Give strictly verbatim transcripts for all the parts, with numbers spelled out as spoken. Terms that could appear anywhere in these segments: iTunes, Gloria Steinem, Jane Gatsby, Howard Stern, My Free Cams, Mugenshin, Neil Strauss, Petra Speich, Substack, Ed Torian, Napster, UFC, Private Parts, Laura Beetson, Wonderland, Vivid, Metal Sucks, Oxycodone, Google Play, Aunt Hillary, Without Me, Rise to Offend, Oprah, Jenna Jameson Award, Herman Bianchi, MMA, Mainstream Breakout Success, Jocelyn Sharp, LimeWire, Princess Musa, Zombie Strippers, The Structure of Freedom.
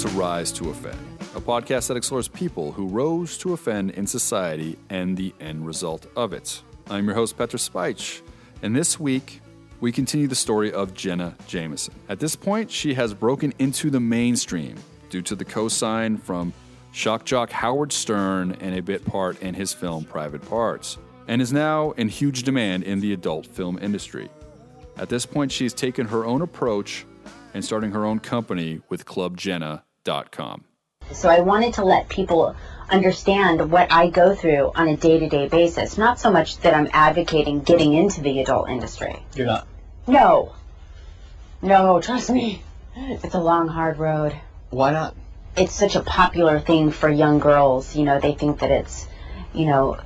to Rise to Offend, a podcast that explores people who rose to offend in society and the end result of it. I'm your host, Petra Speich, and this week we continue the story of Jenna Jameson. At this point, she has broken into the mainstream due to the co-sign from shock jock Howard Stern and a bit part in his film Private Parts, and is now in huge demand in the adult film industry. At this point, she's taken her own approach and starting her own company with club jenna dot com. So I wanted to let people understand what I go through on a day-to-day basis. Not so much that I'm advocating getting into the adult industry. You're not? No. No, trust me. It's a long, hard road. Why not? It's such a popular thing for young girls. You know, they think that it's, you know,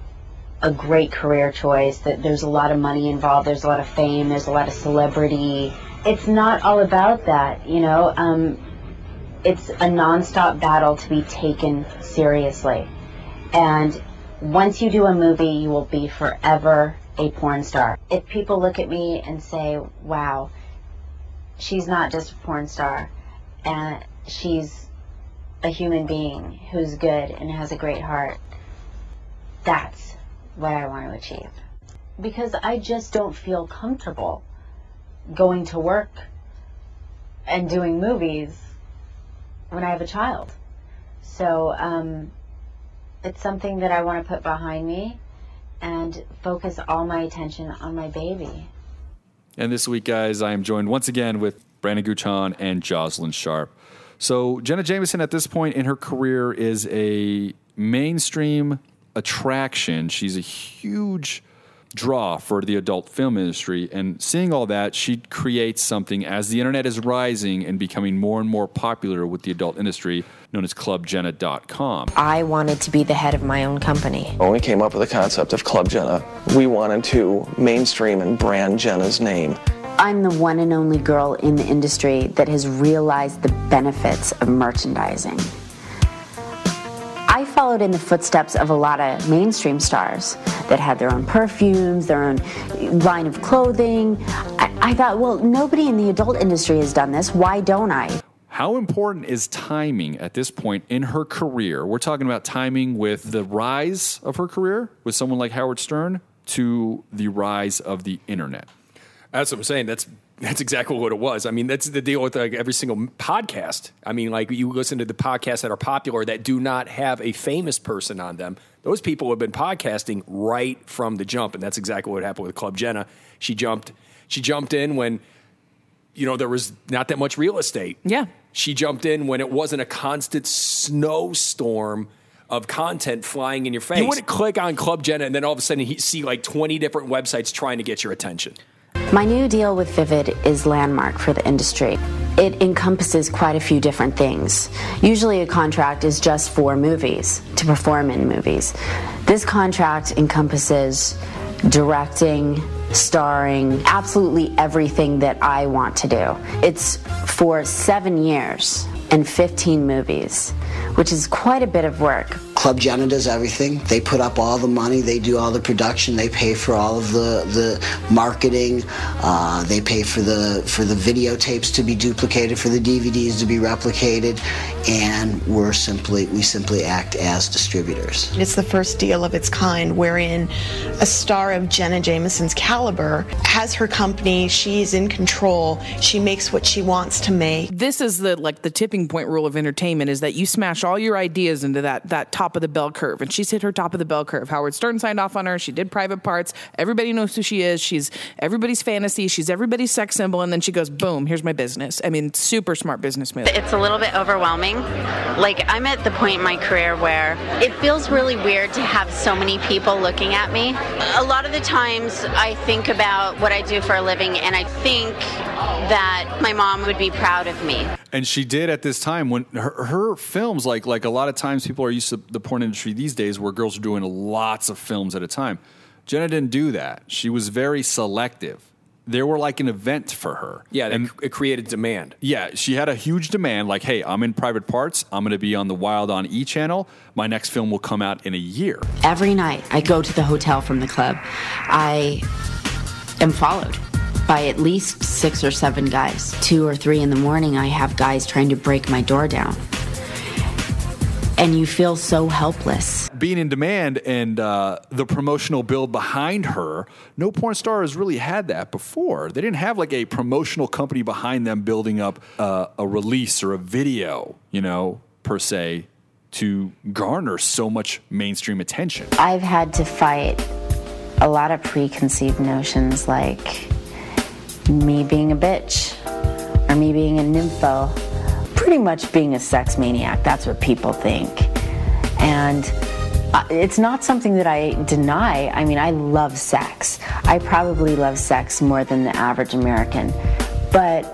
a great career choice, that there's a lot of money involved, there's a lot of fame, there's a lot of celebrity. It's not all about that, you know. Um, it's a nonstop battle to be taken seriously. And once you do a movie, you will be forever a porn star. If people look at me and say, wow, she's not just a porn star, and she's a human being who's good and has a great heart, that's what I want to achieve. Because I just don't feel comfortable going to work and doing movies when I have a child. So um, it's something that I want to put behind me and focus all my attention on my baby. And this week, guys, I am joined once again with Brandon Guchan and Jocelyn Sharp. So Jenna Jameson at this point in her career is a mainstream attraction. She's a huge draw for the adult film industry, and seeing all that, she creates something as the internet is rising and becoming more and more popular with the adult industry, known as club jenna dot com. I wanted to be the head of my own company. When we came up with the concept of Club Jenna, we wanted to mainstream and brand Jenna's name. I'm the one and only girl in the industry that has realized the benefits of merchandising. I followed in the footsteps of a lot of mainstream stars that had their own perfumes, their own line of clothing. I, I thought, well, nobody in the adult industry has done this. Why don't I? How important is timing at this point in her career? We're talking about timing with the rise of her career with someone like Howard Stern to the rise of the internet. That's what I'm saying. That's That's exactly what it was. I mean, that's the deal with like every single podcast. I mean, like you listen to the podcasts that are popular that do not have a famous person on them. Those people have been podcasting right from the jump, and that's exactly what happened with Club Jenna. She jumped. She jumped in when, you know, there was not that much real estate. Yeah. She jumped in when it wasn't a constant snowstorm of content flying in your face. You wouldn't click on Club Jenna, and then all of a sudden you see like twenty different websites trying to get your attention. My new deal with Vivid is landmark for the industry. It encompasses quite a few different things. Usually a contract is just for movies, to perform in movies. This contract encompasses directing, starring, absolutely everything that I want to do. It's for seven years and fifteen movies, which is quite a bit of work. Club Jenna does everything. They put up all the money, they do all the production, they pay for all of the, the marketing, uh, they pay for the for the videotapes to be duplicated, for the D V Ds to be replicated, and we're simply we simply act as distributors. It's the first deal of its kind wherein a star of Jenna Jameson's caliber has her company, she's in control, she makes what she wants to make. This is the like the tipping point rule of entertainment is that you smash all your ideas into that that top of the bell curve, and she's hit her top of the bell curve. Howard Stern signed off on her. She did Private Parts. Everybody knows who she is. She's everybody's fantasy. She's everybody's sex symbol, and then she goes, boom, here's my business. I mean, super smart business move. It's a little bit overwhelming. Like, I'm at the point in my career where it feels really weird to have so many people looking at me. A lot of the times I think about what I do for a living, and I think that my mom would be proud of me. And she did at this time when her, her films, like like a lot of times people are used to the porn industry these days where girls are doing lots of films at a time. Jenna didn't do that. She was very selective. They were like an event for her. Yeah, and it created demand. Yeah, she had a huge demand like, hey, I'm in Private Parts. I'm going to be on the Wild on E! Channel. My next film will come out in a year. Every night I go to the hotel from the club. I am followed by at least six or seven guys. Two or three in the morning, I have guys trying to break my door down. and you feel so helpless. Being in demand and uh, the promotional build behind her, no porn star has really had that before. They didn't have like a promotional company behind them building up uh, a release or a video, you know, per se, to garner so much mainstream attention. I've had to fight a lot of preconceived notions like me being a bitch or me being a nympho. Pretty much being a sex maniac, that's what people think. And it's not something that I deny. I mean, I love sex. I probably love sex more than the average American, but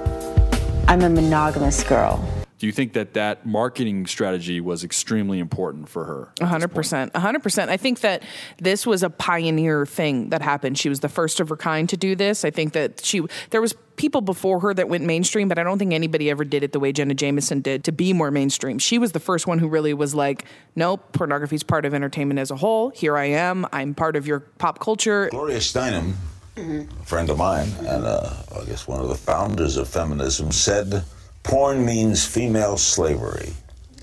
I'm a monogamous girl. Do you think that that marketing strategy was extremely important for her? one hundred percent. one hundred percent. I think that this was a pioneer thing that happened. She was the first of her kind to do this. I think that she there was people before her that went mainstream, but I don't think anybody ever did it the way Jenna Jameson did to be more mainstream. She was the first one who really was like, nope, pornography is part of entertainment as a whole. Here I am. I'm part of your pop culture. Gloria Steinem, mm-hmm. a friend of mine, and uh, I guess one of the founders of feminism, said, porn means female slavery.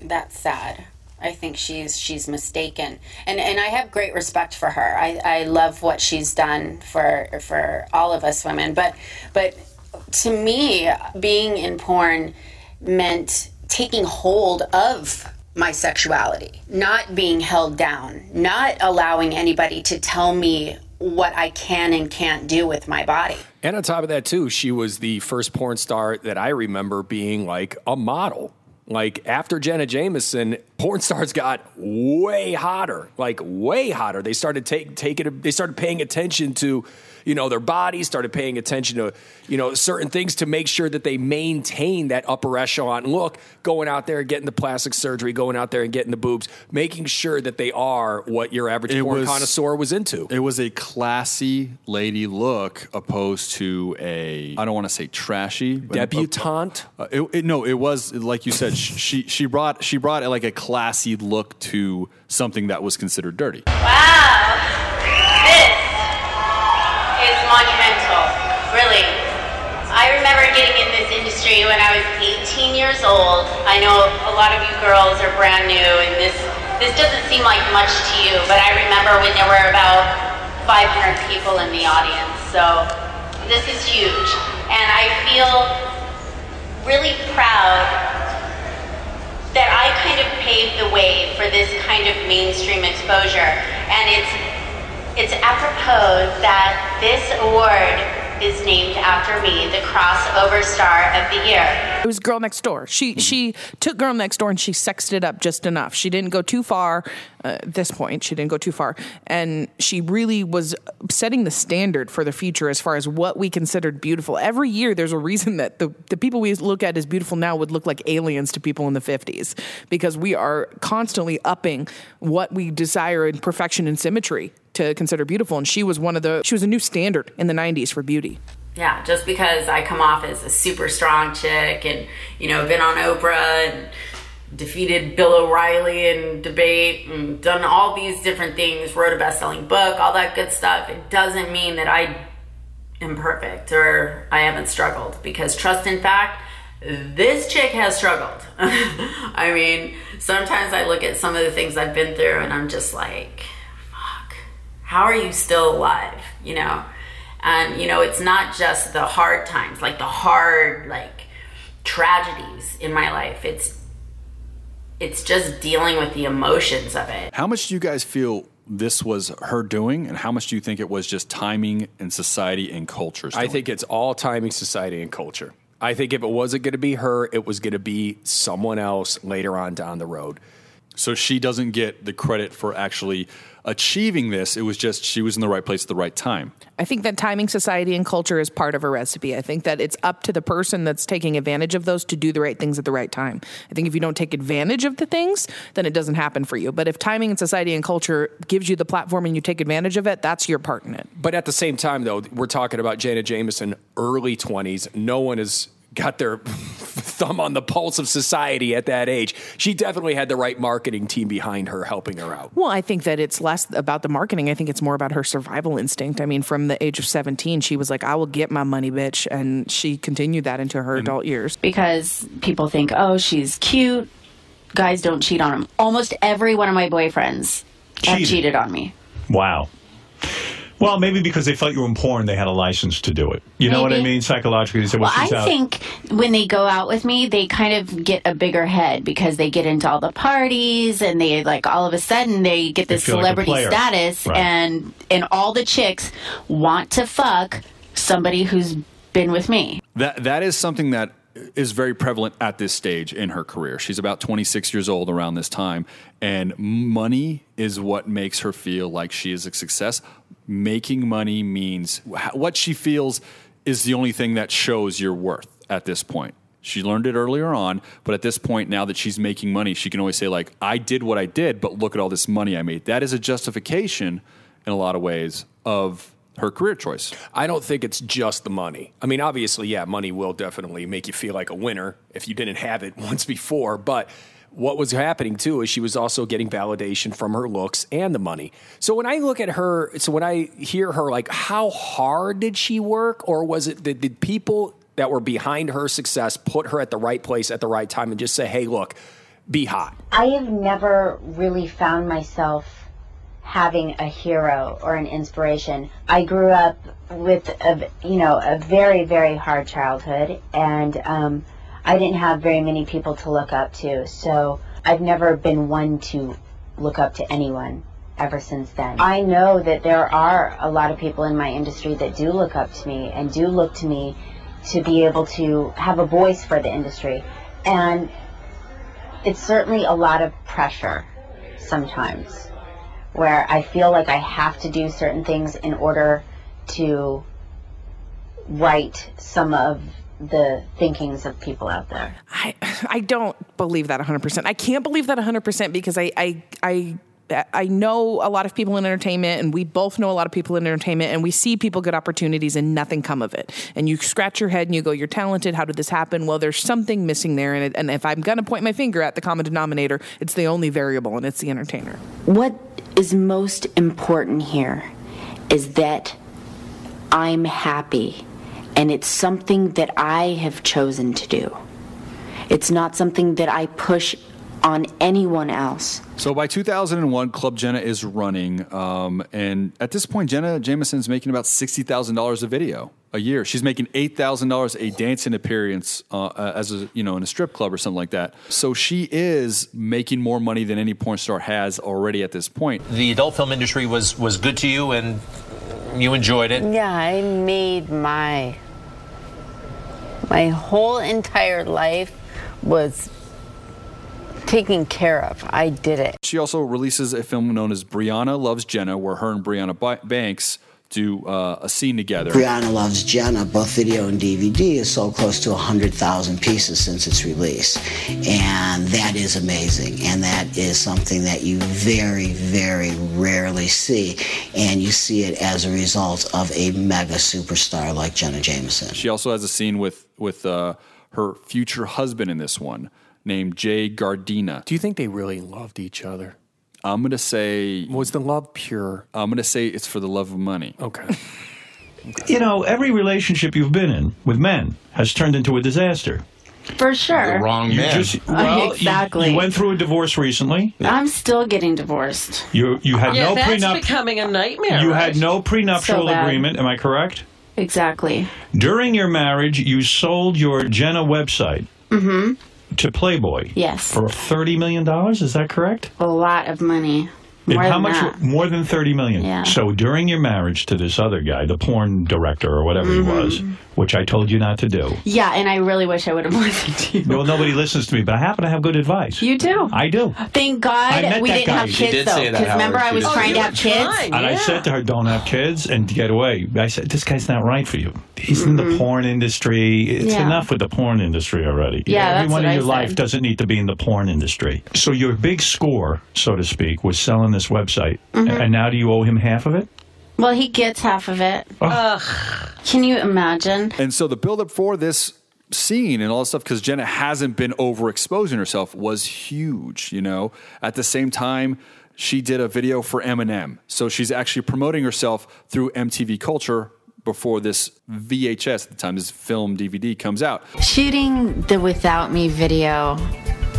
That's sad. I think she's she's mistaken. And and I have great respect for her. I, I love what she's done for for all of us women. But but to me, being in porn meant taking hold of my sexuality, not being held down, not allowing anybody to tell me what I can and can't do with my body. And on top of that, too, she was the first porn star that I remember being like a model. Like after Jenna Jameson, porn stars got way hotter, like way hotter. They started take, taking, they started paying attention to, you know, their bodies, started paying attention to, you know, certain things to make sure that they maintain that upper echelon look, going out there and getting the plastic surgery, going out there and getting the boobs, making sure that they are what your average it porn was, connoisseur was into. It was a classy lady look opposed to a, I don't want to say trashy. Debutante? But, uh, it, it, no, it was, like you said, she she brought she brought like a classy look to something that was considered dirty. Wow. This is monumental, really. I remember getting in this industry when I was eighteen years old. I know a lot of you girls are brand new, and this this doesn't seem like much to you, but I remember when there were about five hundred people in the audience, so this is huge. And I feel really proud that I kind of paved the way for this kind of mainstream exposure. And it's it's apropos that this award is named after me, the crossover star of the year. It was Girl Next Door. She she took Girl Next Door and she sexed it up just enough. She didn't go too far. Uh, at this point, she didn't go too far. And she really was setting the standard for the future as far as what we considered beautiful. Every year, there's a reason that the, the people we look at as beautiful now would look like aliens to people in the fifties, because we are constantly upping what we desire in perfection and symmetry to consider beautiful. And she was one of the, she was a new standard in the nineties for beauty. Yeah, just because I come off as a super strong chick and, you know, been on Oprah and defeated Bill O'Reilly in debate and done all these different things, wrote a best-selling book, all that good stuff, it doesn't mean that I am perfect or I haven't struggled, because trust in fact, this chick has struggled. I mean, sometimes I look at some of the things I've been through and I'm just like, fuck, how are you still alive, you know? And, you know, it's not just the hard times, like the hard, like, tragedies in my life. It's It's just dealing with the emotions of it. How much do you guys feel this was her doing, and how much do you think it was just timing and society and culture? I think it's all timing, society, and culture. I think if it wasn't going to be her, it was going to be someone else later on down the road. So she doesn't get the credit for actually achieving this. It was just she was in the right place at the right time. I think that timing, society, and culture is part of a recipe. I think that it's up to the person that's taking advantage of those to do the right things at the right time. I think if you don't take advantage of the things, then it doesn't happen for you. But if timing and society and culture gives you the platform and you take advantage of it, that's your part in it. But at the same time, though, we're talking about Jenna Jameson, early twenties. No one is... got their thumb on the pulse of society at that age. She definitely had the right marketing team behind her helping her out. Well, I think that it's less about the marketing. I think it's more about her survival instinct. I mean, from the age of seventeen, she was like, I will get my money, bitch. And she continued that into her adult years. Because people think, oh, she's cute. guys don't cheat on them. Almost every one of my boyfriends cheated. have cheated on me. Wow. Well, maybe because they felt you were in porn, they had a license to do it. You maybe. know what I mean? Psychologically, they said, well, well she's I out. think when they go out with me, they kind of get a bigger head because they get into all the parties and they, like, all of a sudden they get this they celebrity like status, right. and and all the chicks want to fuck somebody who's been with me. That that is something that is very prevalent at this stage in her career. She's about twenty-six years old around this time, and money is what makes her feel like she is a success. Making money means what she feels is the only thing that shows your worth at this point. She learned it earlier on, but at this point, now that she's making money, she can always say, like, I did what I did, but look at all this money I made. That is a justification in a lot of ways of her career choice. I don't think it's just the money. I mean, obviously, yeah, money will definitely make you feel like a winner if you didn't have it once before. But what was happening, too, is she was also getting validation from her looks and the money. So when I look at her, so when I hear her, like, how hard did she work? Or was it that the people that were behind her success put her at the right place at the right time and just say, hey, look, be hot? I have never really found myself having a hero or an inspiration. I grew up with a, you know, a very, very hard childhood, and um, I didn't have very many people to look up to, so I've never been one to look up to anyone ever since then. I know that there are a lot of people in my industry that do look up to me and do look to me to be able to have a voice for the industry, and it's certainly a lot of pressure sometimes, where I feel like I have to do certain things in order to right some of the thinkings of people out there. I I don't believe that one hundred percent. I can't believe that one hundred percent because I, I, I, I know a lot of people in entertainment, and we both know a lot of people in entertainment, and we see people get opportunities and nothing come of it. And you scratch your head and you go, you're talented. How did this happen? Well, there's something missing there. And, it, and if I'm going to point my finger at the common denominator, it's the only variable, and it's the entertainer. What is most important here is that I'm happy, and it's something that I have chosen to do. It's not something that I push on anyone else. So by two thousand one, Club Jenna is running. Um, and at this point, Jenna Jameson's making about sixty thousand dollars a video a year. She's making eight thousand dollars a dancing appearance uh, as a, you know, in a strip club or something like that. So she is making more money than any porn star has already at this point. The adult film industry was, was good to you, and you enjoyed it. Yeah, I made my, my whole entire life was taken care of. I did it. She also releases a film known as Brianna Loves Jenna, where her and Brianna B- Banks do uh, a scene together. Brianna Loves Jenna, both video and D V D, is sold close to one hundred thousand pieces since its release. And that is amazing. And that is something that you very, very rarely see. And you see it as a result of a mega superstar like Jenna Jameson. She also has a scene with, with uh, her future husband in this one, named Jay Gardena. Do you think they really loved each other? I'm going to say... Was the love pure? I'm going to say it's for the love of money. Okay. Okay. You know, every relationship you've been in with men has turned into a disaster. For sure. The wrong you man. Just, well, exactly. You, you went through a divorce recently. Yeah. I'm still getting divorced. You you had yeah, no prenup... that's becoming a nightmare. You right? had no prenuptial so agreement, am I correct? Exactly. During your marriage, you sold your Jenna website. Mm-hmm. To Playboy, yes, for thirty million dollars. Is that correct? A lot of money. More and how than much? That. More than thirty million. Yeah. So during your marriage to this other guy, the porn director or whatever mm-hmm. he was, which I told you not to do. Yeah, and I really wish I would have listened to you. Well, nobody listens to me, but I happen to have good advice. You do. I do. Thank God we didn't guy. have kids, did though. Because remember, I was oh, trying to have kids, trying, yeah. and I said to her, "Don't have kids and get away." I said, "This guy's not right for you. He's mm-hmm. in the porn industry. It's yeah. enough with the porn industry already. Yeah, every that's one what in I your said. Life doesn't need to be in the porn industry." So your big score, so to speak, was selling this website, mm-hmm. and now do you owe him half of it? Well, he gets half of it. Oh. Ugh. Can you imagine? And so the buildup for this scene and all this stuff, because Jenna hasn't been overexposing herself, was huge, you know? At the same time, she did a video for Eminem. So she's actually promoting herself through M T V Culture before this V H S, at the time this film D V D comes out. Shooting the Without Me video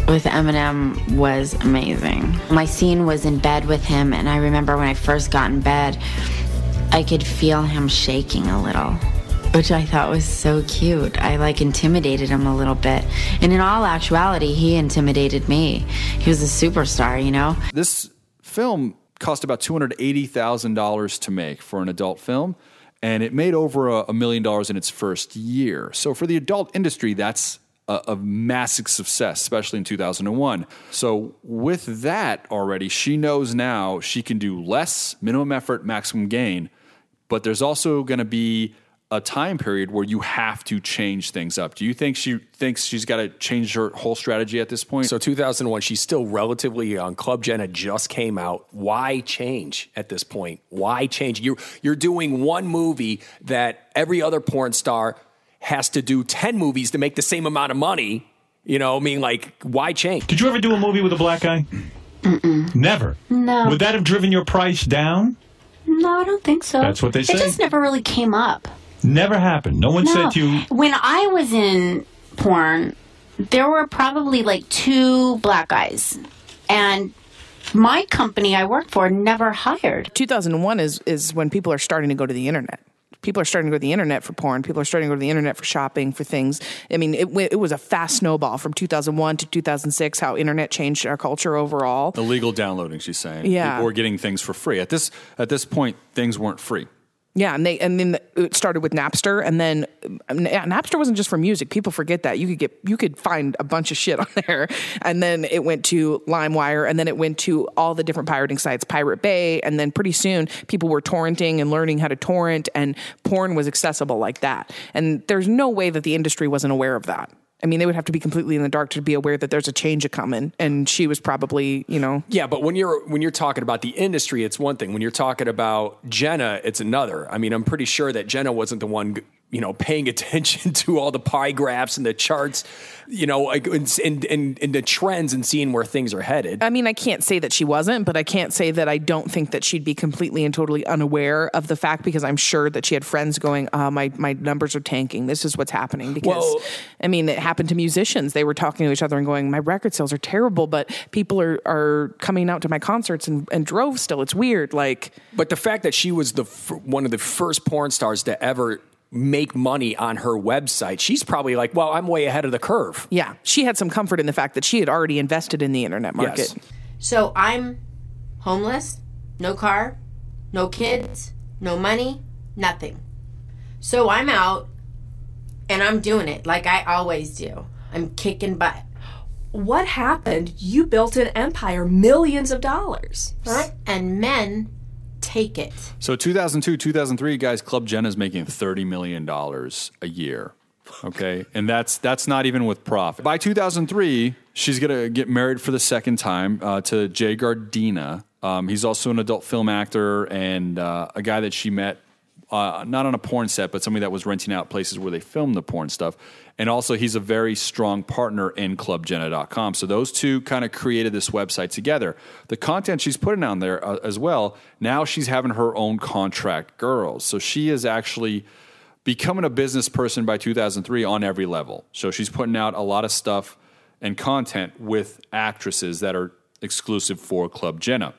with Eminem was amazing. My scene was in bed with him, and I remember when I first got in bed, I could feel him shaking a little, which I thought was so cute. I like intimidated him a little bit. And in all actuality, he intimidated me. He was a superstar, you know? This film cost about two hundred eighty thousand dollars to make for an adult film, and it made over a, a million dollars in its first year. So for the adult industry, that's a, a massive success, especially in two thousand one. So with that already, she knows now she can do less, minimum effort, maximum gain, but there's also going to be a time period where you have to change things up. Do you think she thinks she's got to change her whole strategy at this point? So two thousand one, she's still relatively young. Club Jenna just came out. Why change at this point? Why change? You're, you're doing one movie that every other porn star has to do ten movies to make the same amount of money. You know, I mean, like, why change? Did you ever do a movie with a black guy? Mm-mm. Never? No. Would that have driven your price down? No, I don't think so. That's what they say. It just never really came up. Never happened. No one no. said to you... When I was in porn, there were probably like two black guys. And my company I worked for never hired. two thousand one is, is when people are starting to go to the internet. People are starting to go to the internet for porn. People are starting to go to the internet for shopping, for things. I mean, it, it was a fast snowball from two thousand one to two thousand six, how internet changed our culture overall. Illegal downloading, she's saying. Yeah. People were getting things for free. At this, at this point, things weren't free. Yeah, and they and then the, it started with Napster, and then yeah, Napster wasn't just for music. People forget that. You could get you could find a bunch of shit on there, and then it went to LimeWire, and then it went to all the different pirating sites, Pirate Bay, and then pretty soon people were torrenting and learning how to torrent, and porn was accessible like that. And there's no way that the industry wasn't aware of that. I mean, they would have to be completely in the dark to be aware that there's a change a coming, and she was probably, you know. Yeah, but when you're when you're talking about the industry, it's one thing. When you're talking about Jenna, it's another. I mean, I'm pretty sure that Jenna wasn't the one, you know, paying attention to all the pie graphs and the charts, you know, and, and, and, and the trends and seeing where things are headed. I mean, I can't say that she wasn't, but I can't say that I don't think that she'd be completely and totally unaware of the fact, because I'm sure that she had friends going, oh, my, my numbers are tanking. This is what's happening. Because, well, I mean, it happened to musicians. They were talking to each other and going, my record sales are terrible, but people are, are coming out to my concerts and, and drove still. It's weird. Like, but the fact that she was the one of the first porn stars to ever make money on her website, she's probably like, well, I'm way ahead of the curve. Yeah. She had some comfort in the fact that she had already invested in the internet market. Yes. So I'm homeless, no car, no kids, no money, nothing. So I'm out and I'm doing it like I always do. I'm kicking butt. What happened? You built an empire, millions of dollars. Right? And men take it. So two thousand two, two thousand three, guys, Club Jenna's making thirty million dollars a year. Okay. And that's that's not even with profit. By two thousand three, she's going to get married for the second time uh, to Jay Gardena. Um, he's also an adult film actor and uh, a guy that she met, uh, not on a porn set, but somebody that was renting out places where they filmed the porn stuff. And also he's a very strong partner in club jenna dot com. So those two kind of created this website together. The content she's putting on there uh, as well, now she's having her own contract girls. So she is actually becoming a business person by two thousand three on every level. So she's putting out a lot of stuff and content with actresses that are exclusive for Club Jenna.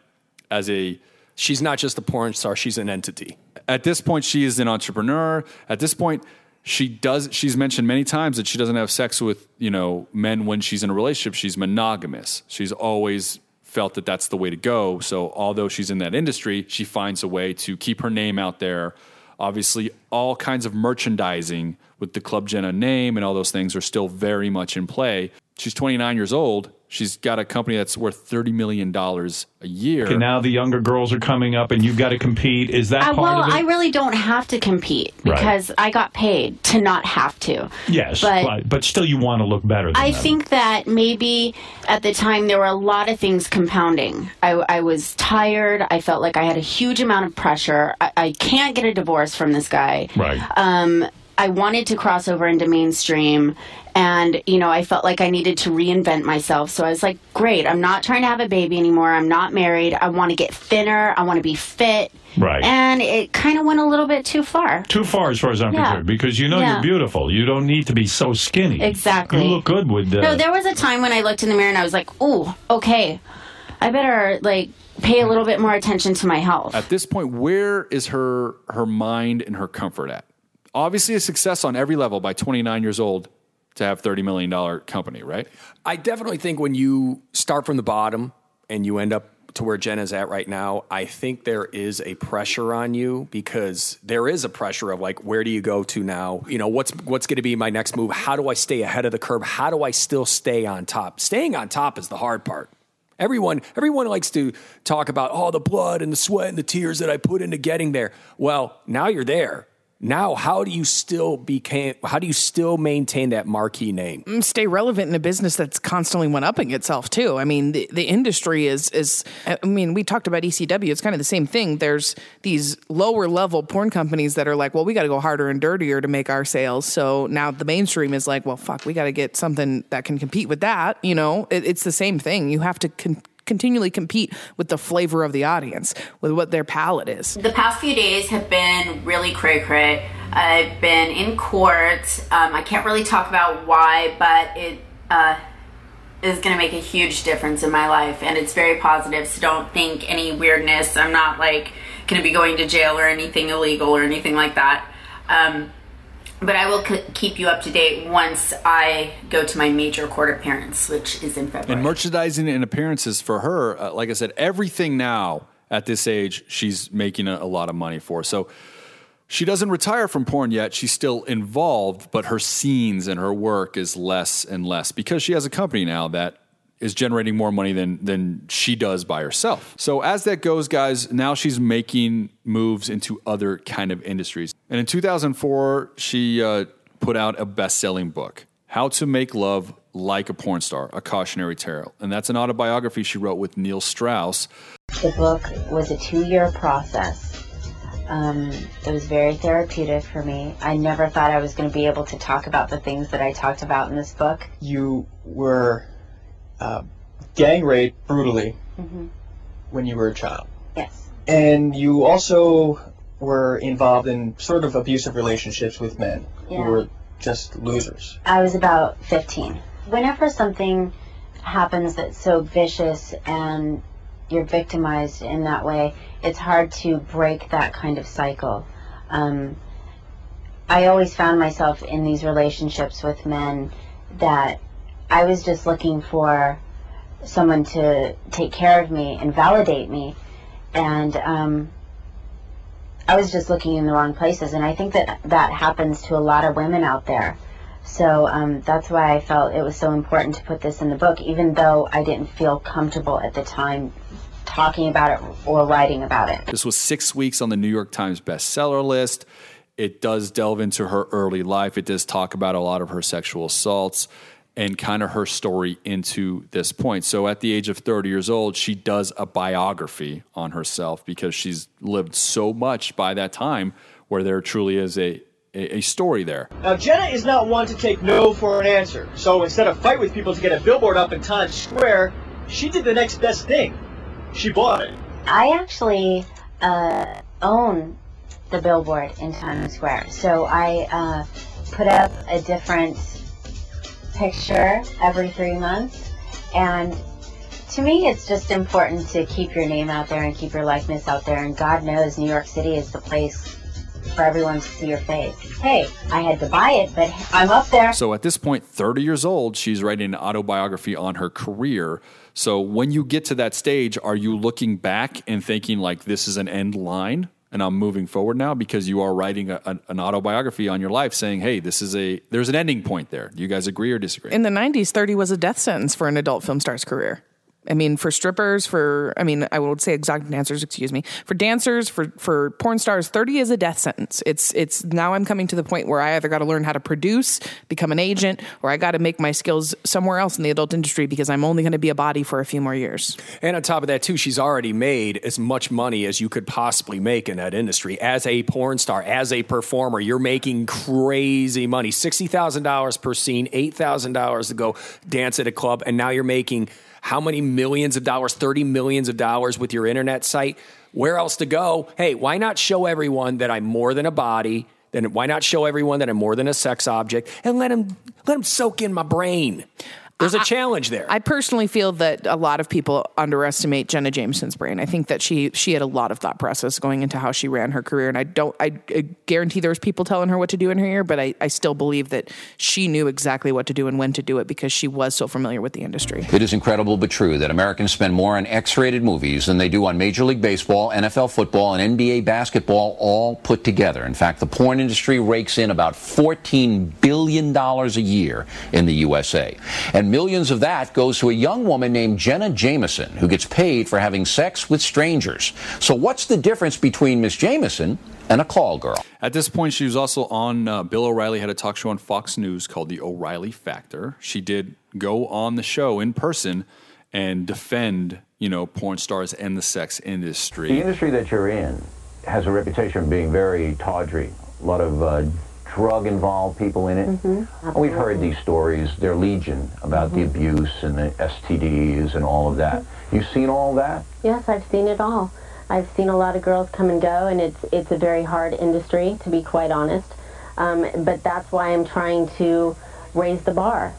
As a She's not just a porn star, she's an entity. At this point, she is an entrepreneur. At this point, She does. She's mentioned many times that she doesn't have sex with, you know, men when she's in a relationship. She's monogamous. She's always felt that that's the way to go. So although she's in that industry, she finds a way to keep her name out there. Obviously, all kinds of merchandising with the Club Jenna name and all those things are still very much in play. She's twenty-nine years old. She's got a company that's worth thirty million dollars a year. Okay, now the younger girls are coming up and you've got to compete. Is that uh, part well, of it? Well, I really don't have to compete because right. I got paid to not have to. Yes, but, but, but still you want to look better than I that. Think that maybe at the time there were a lot of things compounding. I, I was tired. I felt like I had a huge amount of pressure. I, I can't get a divorce from this guy. Right. Um, I wanted to cross over into mainstream, and, you know, I felt like I needed to reinvent myself. So I was like, great, I'm not trying to have a baby anymore. I'm not married. I want to get thinner. I want to be fit. Right. And it kind of went a little bit too far. Too far as far as I'm yeah. concerned, because you know yeah. you're beautiful. You don't need to be so skinny. Exactly. You look good with that. Uh, no, there was a time when I looked in the mirror and I was like, ooh, okay, I better, like, pay a little bit more attention to my health. At this point, where is her her mind and her comfort at? Obviously a success on every level by twenty-nine years old to have thirty million dollar company, right? I definitely think when you start from the bottom and you end up to where Jenna's at right now, I think there is a pressure on you, because there is a pressure of like, where do you go to now? You know, what's what's going to be my next move? How do I stay ahead of the curve? How do I still stay on top? Staying on top is the hard part. Everyone, everyone likes to talk about all oh, the blood and the sweat and the tears that I put into getting there. Well, now you're there. Now, how do you still became? How do you still maintain that marquee name? Stay relevant in a business that's constantly one upping itself too. I mean, the, the industry is is. I mean, we talked about E C W. It's kind of the same thing. There's these lower level porn companies that are like, well, we got to go harder and dirtier to make our sales. So now the mainstream is like, well, fuck, we got to get something that can compete with that. You know, it, it's the same thing. You have to con- continually compete with the flavor of the audience, with what their palate is. The past few days have been really cray-cray. I've been in court. Um, I can't really talk about why, but it uh, is going to make a huge difference in my life, and it's very positive, so don't think any weirdness. I'm not, like, going to be going to jail or anything illegal or anything like that. Um, but I will c- keep you up to date once I go to my major court appearance, which is in February. And merchandising and appearances for her, uh, like I said, everything now at this age, she's making a, a lot of money for. So she doesn't retire from porn yet. She's still involved, but her scenes and her work is less and less because she has a company now that is generating more money than than she does by herself. So as that goes, guys, now she's making moves into other kind of industries. And in two thousand four, she uh, put out a best-selling book, How to Make Love Like a Porn Star, A Cautionary Tale. And that's an autobiography she wrote with Neil Strauss. The book was a two-year process. Um, it was very therapeutic for me. I never thought I was going to be able to talk about the things that I talked about in this book. You were... Uh, gang raped brutally mm-hmm. when you were a child. Yes. And you also were involved in sort of abusive relationships with men yeah. who were just losers. I was about fifteen. Whenever something happens that's so vicious and you're victimized in that way, it's hard to break that kind of cycle. Um, I always found myself in these relationships with men that I was just looking for someone to take care of me and validate me, and um, I was just looking in the wrong places, and I think that that happens to a lot of women out there. So um, that's why I felt it was so important to put this in the book, even though I didn't feel comfortable at the time talking about it or writing about it. This was six weeks on the New York Times bestseller list. It does delve into her early life. It does talk about a lot of her sexual assaults and kind of her story into this point. So at the age of thirty years old, she does a biography on herself because she's lived so much by that time where there truly is a, a, a story there. Now, Jenna is not one to take no for an answer. So instead of fight with people to get a billboard up in Times Square, she did the next best thing. She bought it. I actually uh, own the billboard in Times Square. So I uh, put up a different picture every three months, and to me it's just important to keep your name out there and keep your likeness out there, and God knows New York City is the place for everyone to see your face. Hey, I had to buy it, but I'm up there. So at this point, thirty years old, she's writing an autobiography on her career. So when you get to that stage, are you looking back and thinking like, this is an end line and I'm moving forward now? Because you are writing a, an autobiography on your life saying, hey, this is a, there's an ending point there. Do you guys agree or disagree? In the nineties, thirty was a death sentence for an adult film star's career. I mean, for strippers, for, I mean, I would say exotic dancers, excuse me, for dancers, for, for porn stars, thirty is a death sentence. It's, it's now I'm coming to the point where I either got to learn how to produce, become an agent, or I got to make my skills somewhere else in the adult industry because I'm only going to be a body for a few more years. And on top of that too, she's already made as much money as you could possibly make in that industry. As a porn star, as a performer, you're making crazy money, sixty thousand dollars per scene, eight thousand dollars to go dance at a club. And now you're making how many millions of dollars, thirty millions of dollars with your internet site? Where else to go? Hey, why not show everyone that I'm more than a body? Then why not show everyone that I'm more than a sex object and let them, let them soak in my brain? There's a challenge there. I personally feel that a lot of people underestimate Jenna Jameson's brain. I think that she she had a lot of thought process going into how she ran her career. And I don't, I, I guarantee there was people telling her what to do in her ear, but I, I still believe that she knew exactly what to do and when to do it because she was so familiar with the industry. It is incredible but true that Americans spend more on X-rated movies than they do on Major League Baseball, N F L football, and N B A basketball all put together. In fact, the porn industry rakes in about fourteen billion dollars a year in the U S A. And millions of that goes to a young woman named Jenna Jameson, who gets paid for having sex with strangers. So what's the difference between Miss Jameson and a call girl? At this point, she was also on, uh, Bill O'Reilly had a talk show on Fox News called The O'Reilly Factor. She did go on the show in person and defend, you know, porn stars and the sex industry. The industry that you're in has a reputation of being very tawdry, a lot of uh, drug-involved people in it. Mm-hmm. We've heard these stories, they're legion, about mm-hmm. the abuse and the S T Ds and all of that. Mm-hmm. You've seen all that? Yes, I've seen it all. I've seen a lot of girls come and go, and it's it's a very hard industry, to be quite honest. Um, but that's why I'm trying to raise the bar.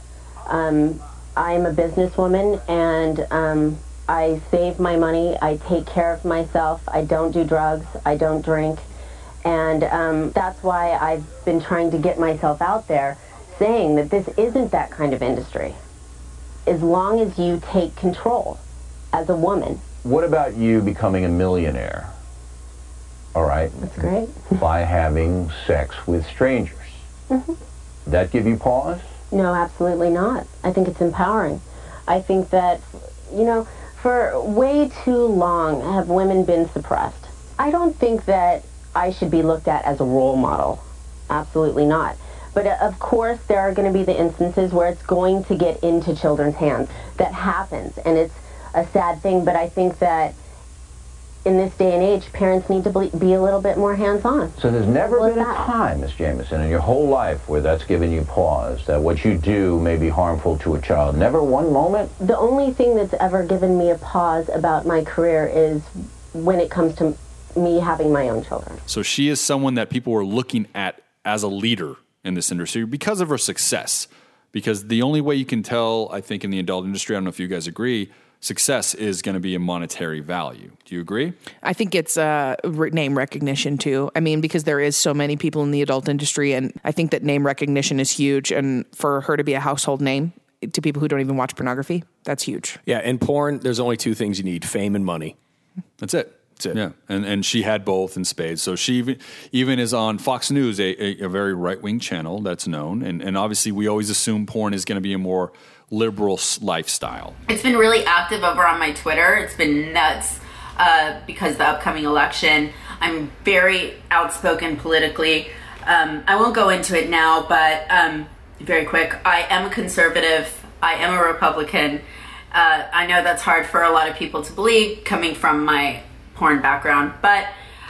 Um, I'm a businesswoman, and um, I save my money, I take care of myself, I don't do drugs, I don't drink. And um, that's why I've been trying to get myself out there, saying that this isn't that kind of industry, as long as you take control as a woman. What about you becoming a millionaire, all right? That's great. By having sex with strangers. Mm-hmm. That give you pause? No, absolutely not. I think it's empowering. I think that, you know, for way too long have women been suppressed. I don't think that I should be looked at as a role model. Absolutely not. But of course, there are going to be the instances where it's going to get into children's hands. That happens, and it's a sad thing, but I think that in this day and age, parents need to be a little bit more hands-on. So there's never been a time, Miss Jameson, in your whole life where that's given you pause, that what you do may be harmful to a child? Never one moment? The only thing that's ever given me a pause about my career is when it comes to me having my own children. So she is someone that people were looking at as a leader in this industry because of her success. Because the only way you can tell, I think, in the adult industry, I don't know if you guys agree, success is going to be a monetary value. Do you agree? I think it's uh, name recognition too. I mean, because there is so many people in the adult industry, and I think that name recognition is huge. And for her to be a household name to people who don't even watch pornography, that's huge. Yeah, in porn, there's only two things you need, fame and money. That's it. It. Yeah, and and she had both in spades. So she even, even is on Fox News, a, a, a very right-wing channel that's known. And, and obviously we always assume porn is going to be a more liberal lifestyle. It's been really active over on my Twitter. It's been nuts uh, because the upcoming election. I'm very outspoken politically. Um, I won't go into it now, but um, very quick. I am a conservative. I am a Republican. Uh, I know that's hard for a lot of people to believe coming from my porn background, but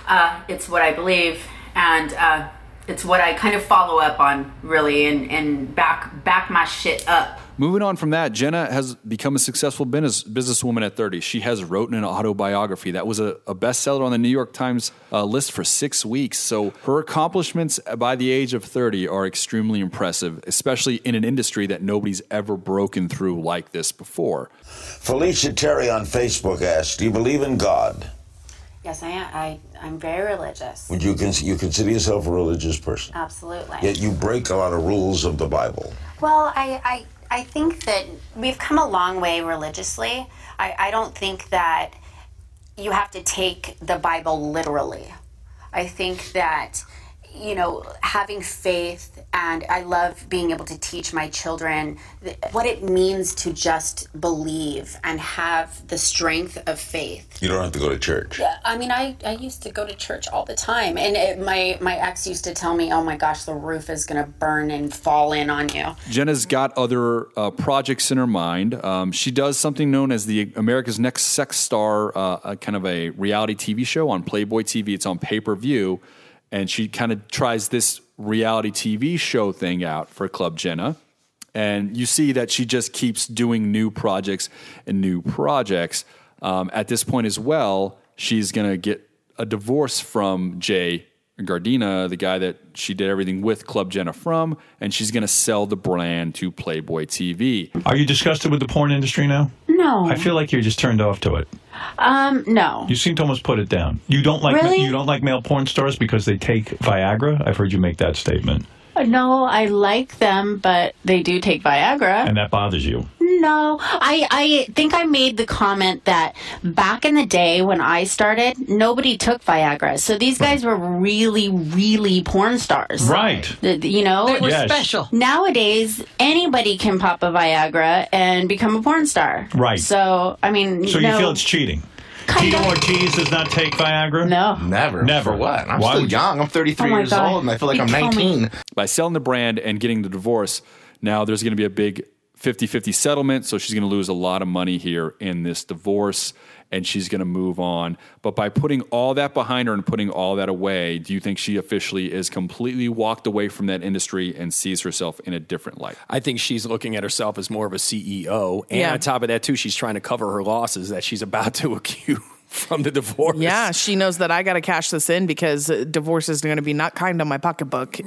uh, it's what I believe, and uh, it's what I kind of follow up on, really, and, and back back my shit up. Moving on from that, Jenna has become a successful business businesswoman at thirty. She has written an autobiography that was a, a bestseller on the New York Times uh, list for six weeks. So her accomplishments by the age of thirty are extremely impressive, especially in an industry that nobody's ever broken through like this before. Felicia Terry on Facebook asked, "Do you believe in God?" Yes, I am. I, I'm very religious. Would you, cons- you consider yourself a religious person? Absolutely. Yet you break a lot of rules of the Bible. Well, I, I, I think that we've come a long way religiously. I, I don't think that you have to take the Bible literally. I think that you know, having faith, and I love being able to teach my children what it means to just believe and have the strength of faith. You don't have to go to church. Yeah, I mean, I, I used to go to church all the time, and it, my, my ex used to tell me, oh my gosh, the roof is going to burn and fall in on you. Jenna's got other uh, projects in her mind. Um, she does something known as the America's Next Sex Star, uh, a kind of a reality T V show on Playboy T V. It's on pay-per-view. And she kind of tries this reality T V show thing out for Club Jenna. And you see that she just keeps doing new projects and new projects. Um, at this point as well, she's going to get a divorce from Jay Gardena, the guy that she did everything with Club Jenna from, and she's going to sell the brand to Playboy T V. Are you disgusted with the porn industry now? No. I feel like you're just turned off to it. Um, no. You seem to almost put it down. You don't like really? ma- you don't like male porn stars because they take Viagra? I've heard you make that statement. No, I like them, but they do take Viagra. And that bothers you? No. I, I think I made the comment that back in the day when I started, nobody took Viagra. So these guys were really, really porn stars. Right. You know? They were yes. special. Nowadays, anybody can pop a Viagra and become a porn star. Right. So, I mean, So no. you feel it's cheating? Tito Ortiz does not take Viagra? No. Never. Never. For what? I'm Why still young. I'm thirty-three oh years God. old, and I feel like you I'm nineteen. Me. By selling the brand and getting the divorce, now there's going to be a big fifty-fifty settlement, so she's going to lose a lot of money here in this divorce, and she's going to move on. But by putting all that behind her and putting all that away, do you think she officially is completely walked away from that industry and sees herself in a different light? I think she's looking at herself as more of a C E O. And yeah. on top of that, too, she's trying to cover her losses that she's about to accrue from the divorce. Yeah, she knows that I got to cash this in because divorce is going to be not kind on my pocketbook.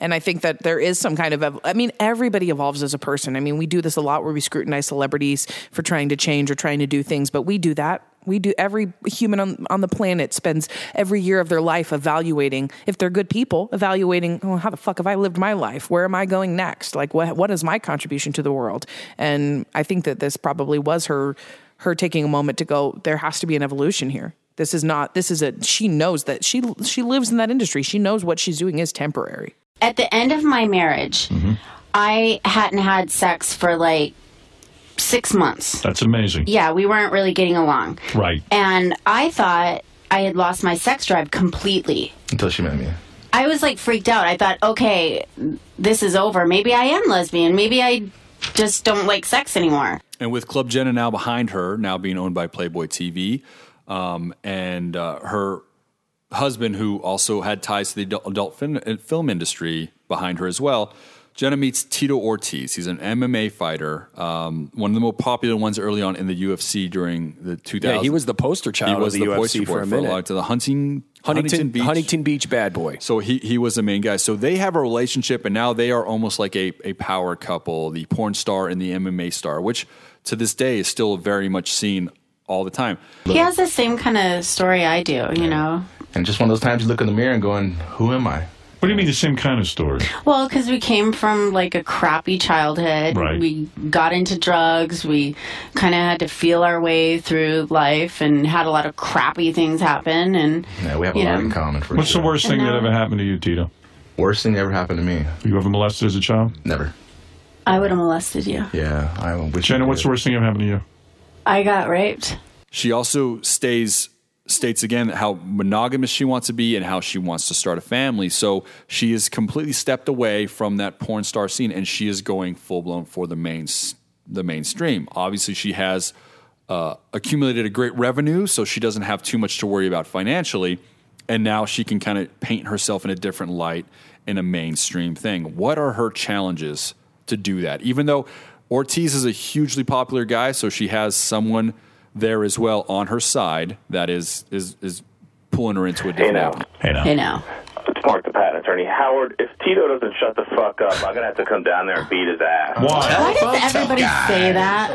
And I think that there is some kind of, I mean, everybody evolves as a person. I mean, we do this a lot where we scrutinize celebrities for trying to change or trying to do things, but we do that. We do, every human on, on the planet spends every year of their life evaluating, if they're good people, evaluating, oh, how the fuck have I lived my life? Where am I going next? Like, what what is my contribution to the world? And I think that this probably was her, her taking a moment to go, there has to be an evolution here. This is not, this is a, she knows that she she lives in that industry. She knows what she's doing is temporary. At the end of my marriage, mm-hmm. I hadn't had sex for like, Six months. That's amazing. Yeah, we weren't really getting along. Right. And I thought I had lost my sex drive completely. Until she met me. I was like freaked out. I thought, okay, this is over. Maybe I am lesbian. Maybe I just don't like sex anymore. And with Club Jenna now behind her, now being owned by Playboy T V, um, and uh, her husband, who also had ties to the adult fin- film industry behind her as well, Jenna meets Tito Ortiz. He's an M M A fighter, um, one of the more popular ones early on in the U F C during the two thousands. Yeah, he was the poster child he was of the, the U F C poster for a minute. For, uh, to the hunting, Huntington, Huntington, Beach. Huntington Beach bad boy. So he, he was the main guy. So they have a relationship, and now they are almost like a, a power couple, the porn star and the M M A star, which to this day is still very much seen all the time. He has the same kind of story I do, you yeah. know. And just one of those times you look in the mirror and going, who am I? What do you mean the same kind of story? Well, because we came from like a crappy childhood. Right. We got into drugs. We kind of had to feel our way through life and had a lot of crappy things happen. And yeah, we have a lot know. in common. For What's sure. the worst thing that ever happened to you, Tito? Worst thing that ever happened to me. You ever molested as a child? Never. I would have molested you. Yeah, I would. Jenna, what's the worst thing that ever happened to you? I got raped. She also stays. states again how monogamous she wants to be and how she wants to start a family. So she is completely stepped away from that porn star scene, and she is going full blown for the main the mainstream. Obviously, she has uh, accumulated a great revenue, so she doesn't have too much to worry about financially. And now she can kind of paint herself in a different light in a mainstream thing. What are her challenges to do that? Even though Ortiz is a hugely popular guy, so she has someone there as well on her side that is is is pulling her into a different. Hey now, hey now, hey now. It's Mark, the patent attorney. Howard, if Tito doesn't shut the fuck up, I'm gonna have to come down there and beat his ass. Why? Why does everybody say that?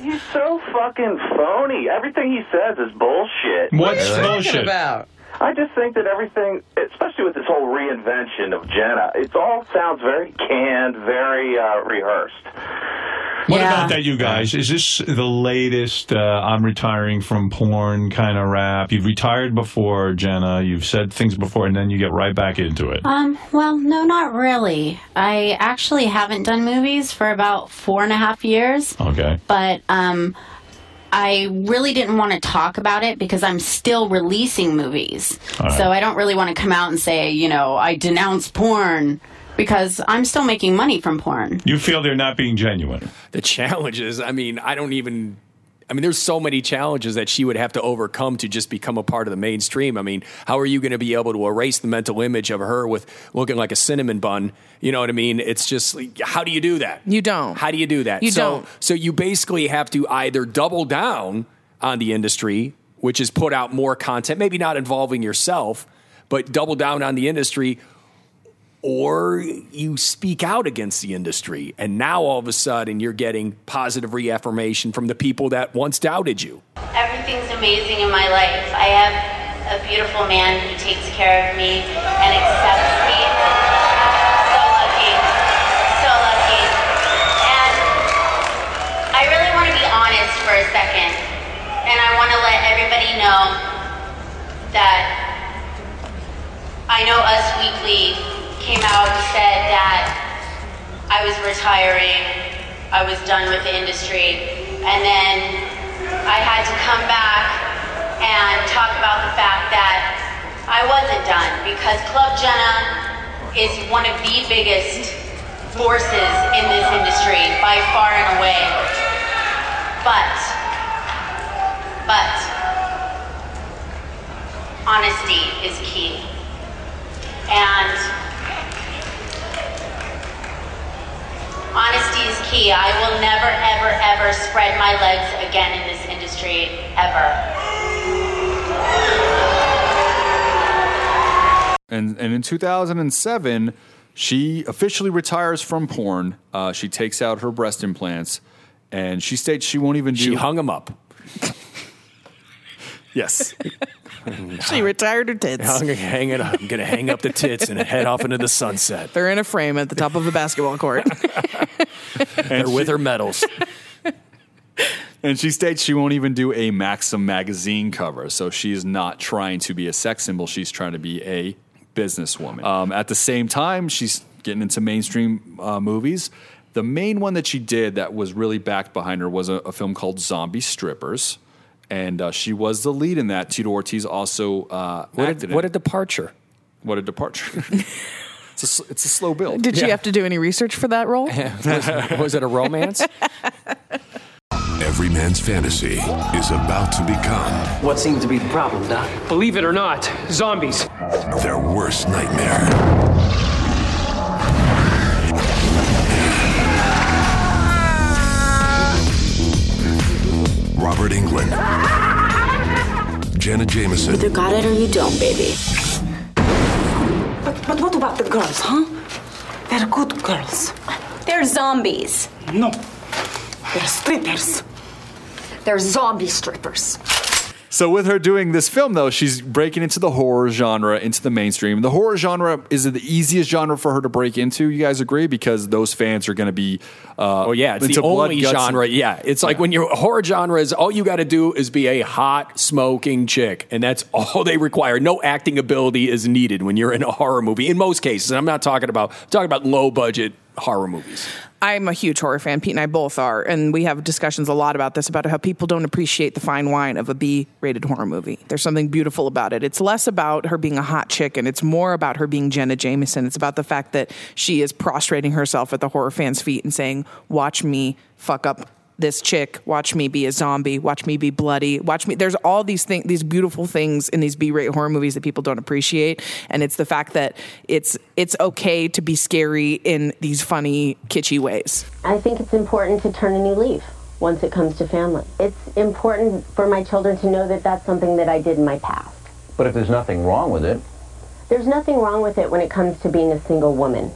He's so fucking phony. Everything he says is bullshit. What's what bullshit about? I just think that everything, especially with this whole reinvention of Jenna, it all sounds very canned, very uh, rehearsed. What yeah. about that, you guys? Is this the latest uh, I'm retiring from porn kind of rap? You've retired before, Jenna. You've said things before, and then you get right back into it. Um, well, no, not really. I actually haven't done movies for about four and a half years. Okay. But um, I really didn't want to talk about it because I'm still releasing movies. Right. So I don't really want to come out and say, you know, I denounce porn, because I'm still making money from porn. You feel they're not being genuine. The challenges, I mean, I don't even... I mean, there's so many challenges that she would have to overcome to just become a part of the mainstream. I mean, how are you going to be able to erase the mental image of her with looking like a cinnamon bun? You know what I mean? It's just, how do you do that? You don't. How do you do that? You so, don't. So you basically have to either double down on the industry, which is put out more content, maybe not involving yourself, but double down on the industry, or you speak out against the industry, and now all of a sudden you're getting positive reaffirmation from the people that once doubted you. Everything's amazing in my life. I have a beautiful man who takes care of me and accepts me. I'm so lucky, so lucky. And I really want to be honest for a second, and I want to let everybody know that I Know Us Weekly came out and said that I was retiring, I was done with the industry, and then I had to come back and talk about the fact that I wasn't done, because Club Jenna is one of the biggest forces in this industry by far and away. But, but, honesty is key. And honesty is key. I will never, ever, ever spread my legs again in this industry, ever. And and in two thousand seven, she officially retires from porn. Uh, she takes out her breast implants, and she states she won't even do... She hung them up. Yes. She retired her tits. I'm gonna hang it up. I'm gonna hang up the tits and head off into the sunset. They're in a frame at the top of a basketball court. They're with her medals. And she states she won't even do a Maxim magazine cover. So she's not trying to be a sex symbol. She's trying to be a businesswoman. Um, at the same time, she's getting into mainstream uh, movies. The main one that she did that was really backed behind her was a, a film called Zombie Strippers. And uh, she was the lead in that. Tito Ortiz also uh, what acted a, What in. a departure. What a departure. it's, a sl- it's a slow build. Did yeah. she have to do any research for that role? was, was it a romance? Every man's fantasy is about to become... What seems to be the problem, Doc? Believe it or not, zombies. Their worst nightmare. Robert Englund. Jenna Jameson. Either got it or you don't, baby. But, but what about the girls, huh? They're good girls. They're zombies. No. They're strippers. They're zombie strippers. So with her doing this film, though, she's breaking into the horror genre, into the mainstream. The horror genre is the easiest genre for her to break into. You guys agree? Because those fans are going to be uh, oh yeah, it's the only genre. And- yeah, it's yeah. like when your horror genre is all you got to do is be a hot smoking chick, and that's all they require. No acting ability is needed when you're in a horror movie. In most cases, and I'm not talking about I'm talking about low budget horror movies. I'm a huge horror fan. Pete and I both are. And we have discussions a lot about this, about how people don't appreciate the fine wine of a B-rated horror movie. There's something beautiful about it. It's less about her being a hot chick, and it's more about her being Jenna Jameson. It's about the fact that she is prostrating herself at the horror fans' feet and saying, watch me fuck up this chick, watch me be a zombie, watch me be bloody, watch me. There's all these things, these beautiful things in these B-rate horror movies that people don't appreciate. And it's the fact that it's it's okay to be scary in these funny, kitschy ways. I think it's important to turn a new leaf once it comes to family. It's important for my children to know that that's something that I did in my past. But if there's nothing wrong with it? There's nothing wrong with it when it comes to being a single woman.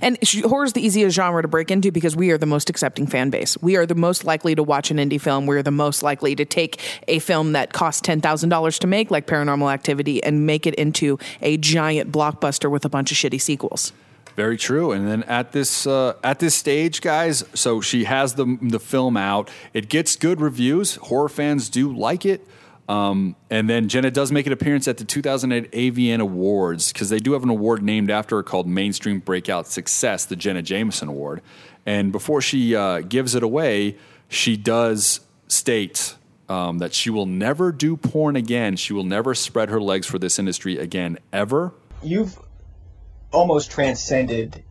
And horror is the easiest genre to break into because we are the most accepting fan base. We are the most likely to watch an indie film. We're the most likely to take a film that costs ten thousand dollars to make, like Paranormal Activity, and make it into a giant blockbuster with a bunch of shitty sequels. Very true. And then at this uh, at this stage, guys, so she has the the film out. It gets good reviews. Horror fans do like it. Um, and then Jenna does make an appearance at the two thousand eight A V N Awards, because they do have an award named after her called Mainstream Breakout Success, the Jenna Jameson Award. And before she uh, gives it away, she does state um, that she will never do porn again. She will never spread her legs for this industry again, ever. You've almost transcended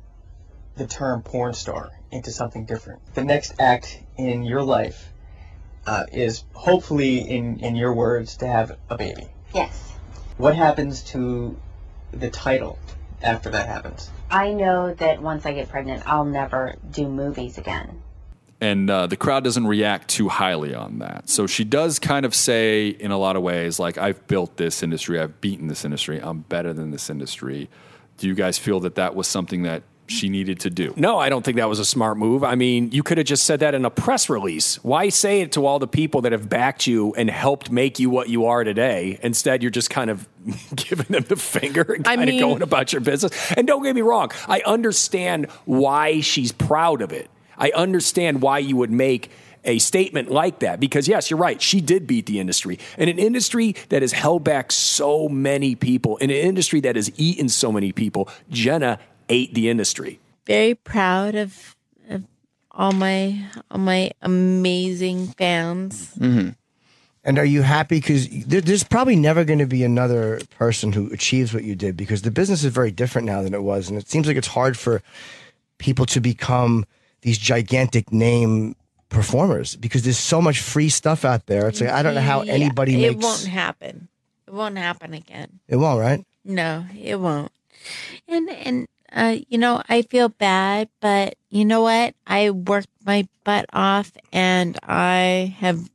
the term porn star into something different. The next act in your life uh, is hopefully, in, in your words, to have a baby. Yes. What happens to the title after that happens? I know that once I get pregnant, I'll never do movies again. And uh, the crowd doesn't react too highly on that. So she does kind of say, in a lot of ways, like, I've built this industry, I've beaten this industry, I'm better than this industry. Do you guys feel that that was something that she needed to do? No, I don't think that was a smart move. I mean, you could have just said that in a press release. Why say it to all the people that have backed you and helped make you what you are today? Instead, you're just kind of giving them the finger and kind I mean, of going about your business. And don't get me wrong, I understand why she's proud of it. I understand why you would make a statement like that, because yes, you're right, she did beat the industry, and an industry that has held back so many people, in an industry that has eaten so many people. Jenna ate the industry. Very proud of, of all my all my amazing fans. Mm-hmm. And are you happy? Because there, there's probably never going to be another person who achieves what you did, because the business is very different now than it was, and it seems like it's hard for people to become these gigantic name performers, because there's so much free stuff out there. It's like, I don't know how anybody yeah, it makes... It won't happen. It won't happen again. It won't, right? No, it won't. And, and uh, you know, I feel bad, but you know what? I worked my butt off, and I have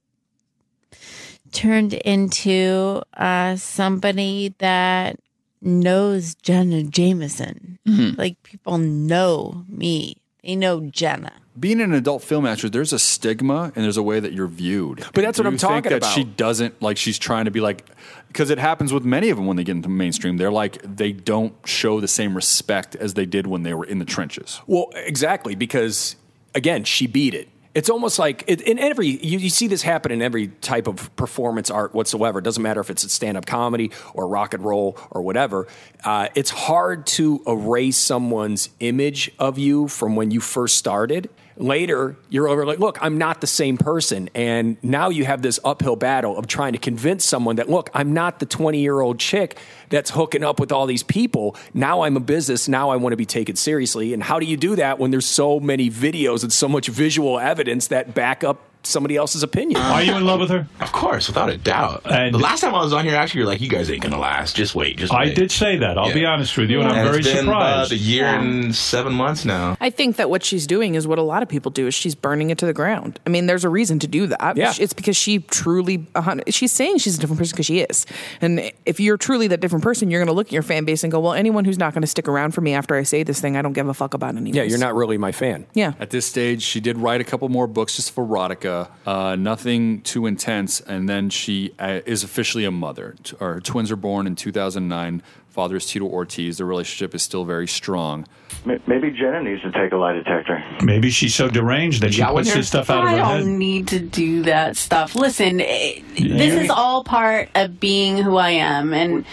turned into uh, somebody that knows Jenna Jameson. Mm-hmm. Like, people know me. They know Jenna. Being an adult film actress, there's a stigma and there's a way that you're viewed. But that's what I'm talking about. Do you think that she doesn't, like, she's trying to be like, because it happens with many of them when they get into mainstream. They're like, they don't show the same respect as they did when they were in the trenches. Well, exactly, because, again, she beat it. It's almost like in every, you, you see this happen in every type of performance art whatsoever. It doesn't matter if it's a stand-up comedy or rock and roll or whatever. Uh, it's hard to erase someone's image of you from when you first started. Later, you're over like, look, I'm not the same person. And now you have this uphill battle of trying to convince someone that, look, I'm not the twenty-year-old chick that's hooking up with all these people. Now I'm a business. Now I want to be taken seriously. And how do you do that when there's so many videos and so much visual evidence that back up somebody else's opinion? Are you in love with her? Of course, without a doubt. And the last time I was on here, actually, you're like, you guys ain't gonna last. Just wait. Just wait. I did say that. I'll yeah. be honest with you, and, and I'm very it's been surprised. About a year yeah. and seven months now. I think that what she's doing is what a lot of people do: is she's burning it to the ground. I mean, there's a reason to do that. Yeah. It's because she truly, she's saying she's a different person because she is. And if you're truly that different person, you're gonna look at your fan base and go, well, anyone who's not gonna stick around for me after I say this thing, I don't give a fuck about anyways. Yeah, you're not really my fan. Yeah. At this stage, she did write a couple more books just for erotica. Uh, nothing too intense, and then she uh, is officially a mother. T- her twins are born in two thousand nine. Father is Tito Ortiz. Their relationship is still very strong. Maybe Jenna needs to take a lie detector. Maybe she's so deranged that she yeah, puts this stuff out of her head. I don't need to do that stuff. Listen, it, yeah. this is all part of being who I am. And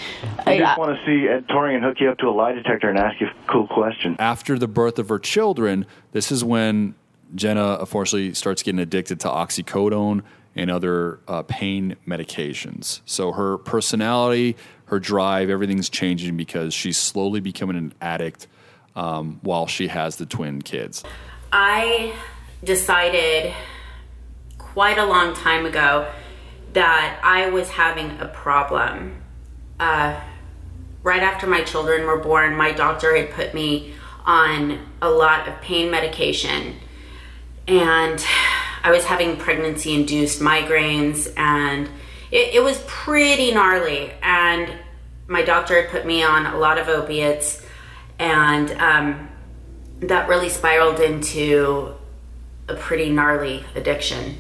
I, I just want to see Ed Torian hook you up to a lie detector and ask you a cool question. After the birth of her children, this is when Jenna, unfortunately, starts getting addicted to oxycodone and other uh, pain medications. So her personality, her drive, everything's changing because she's slowly becoming an addict um, while she has the twin kids. I decided quite a long time ago that I was having a problem. Uh, right after my children were born, my doctor had put me on a lot of pain medication. And I was having pregnancy-induced migraines, and it, it was pretty gnarly. And my doctor had put me on a lot of opiates, and um, that really spiraled into a pretty gnarly addiction.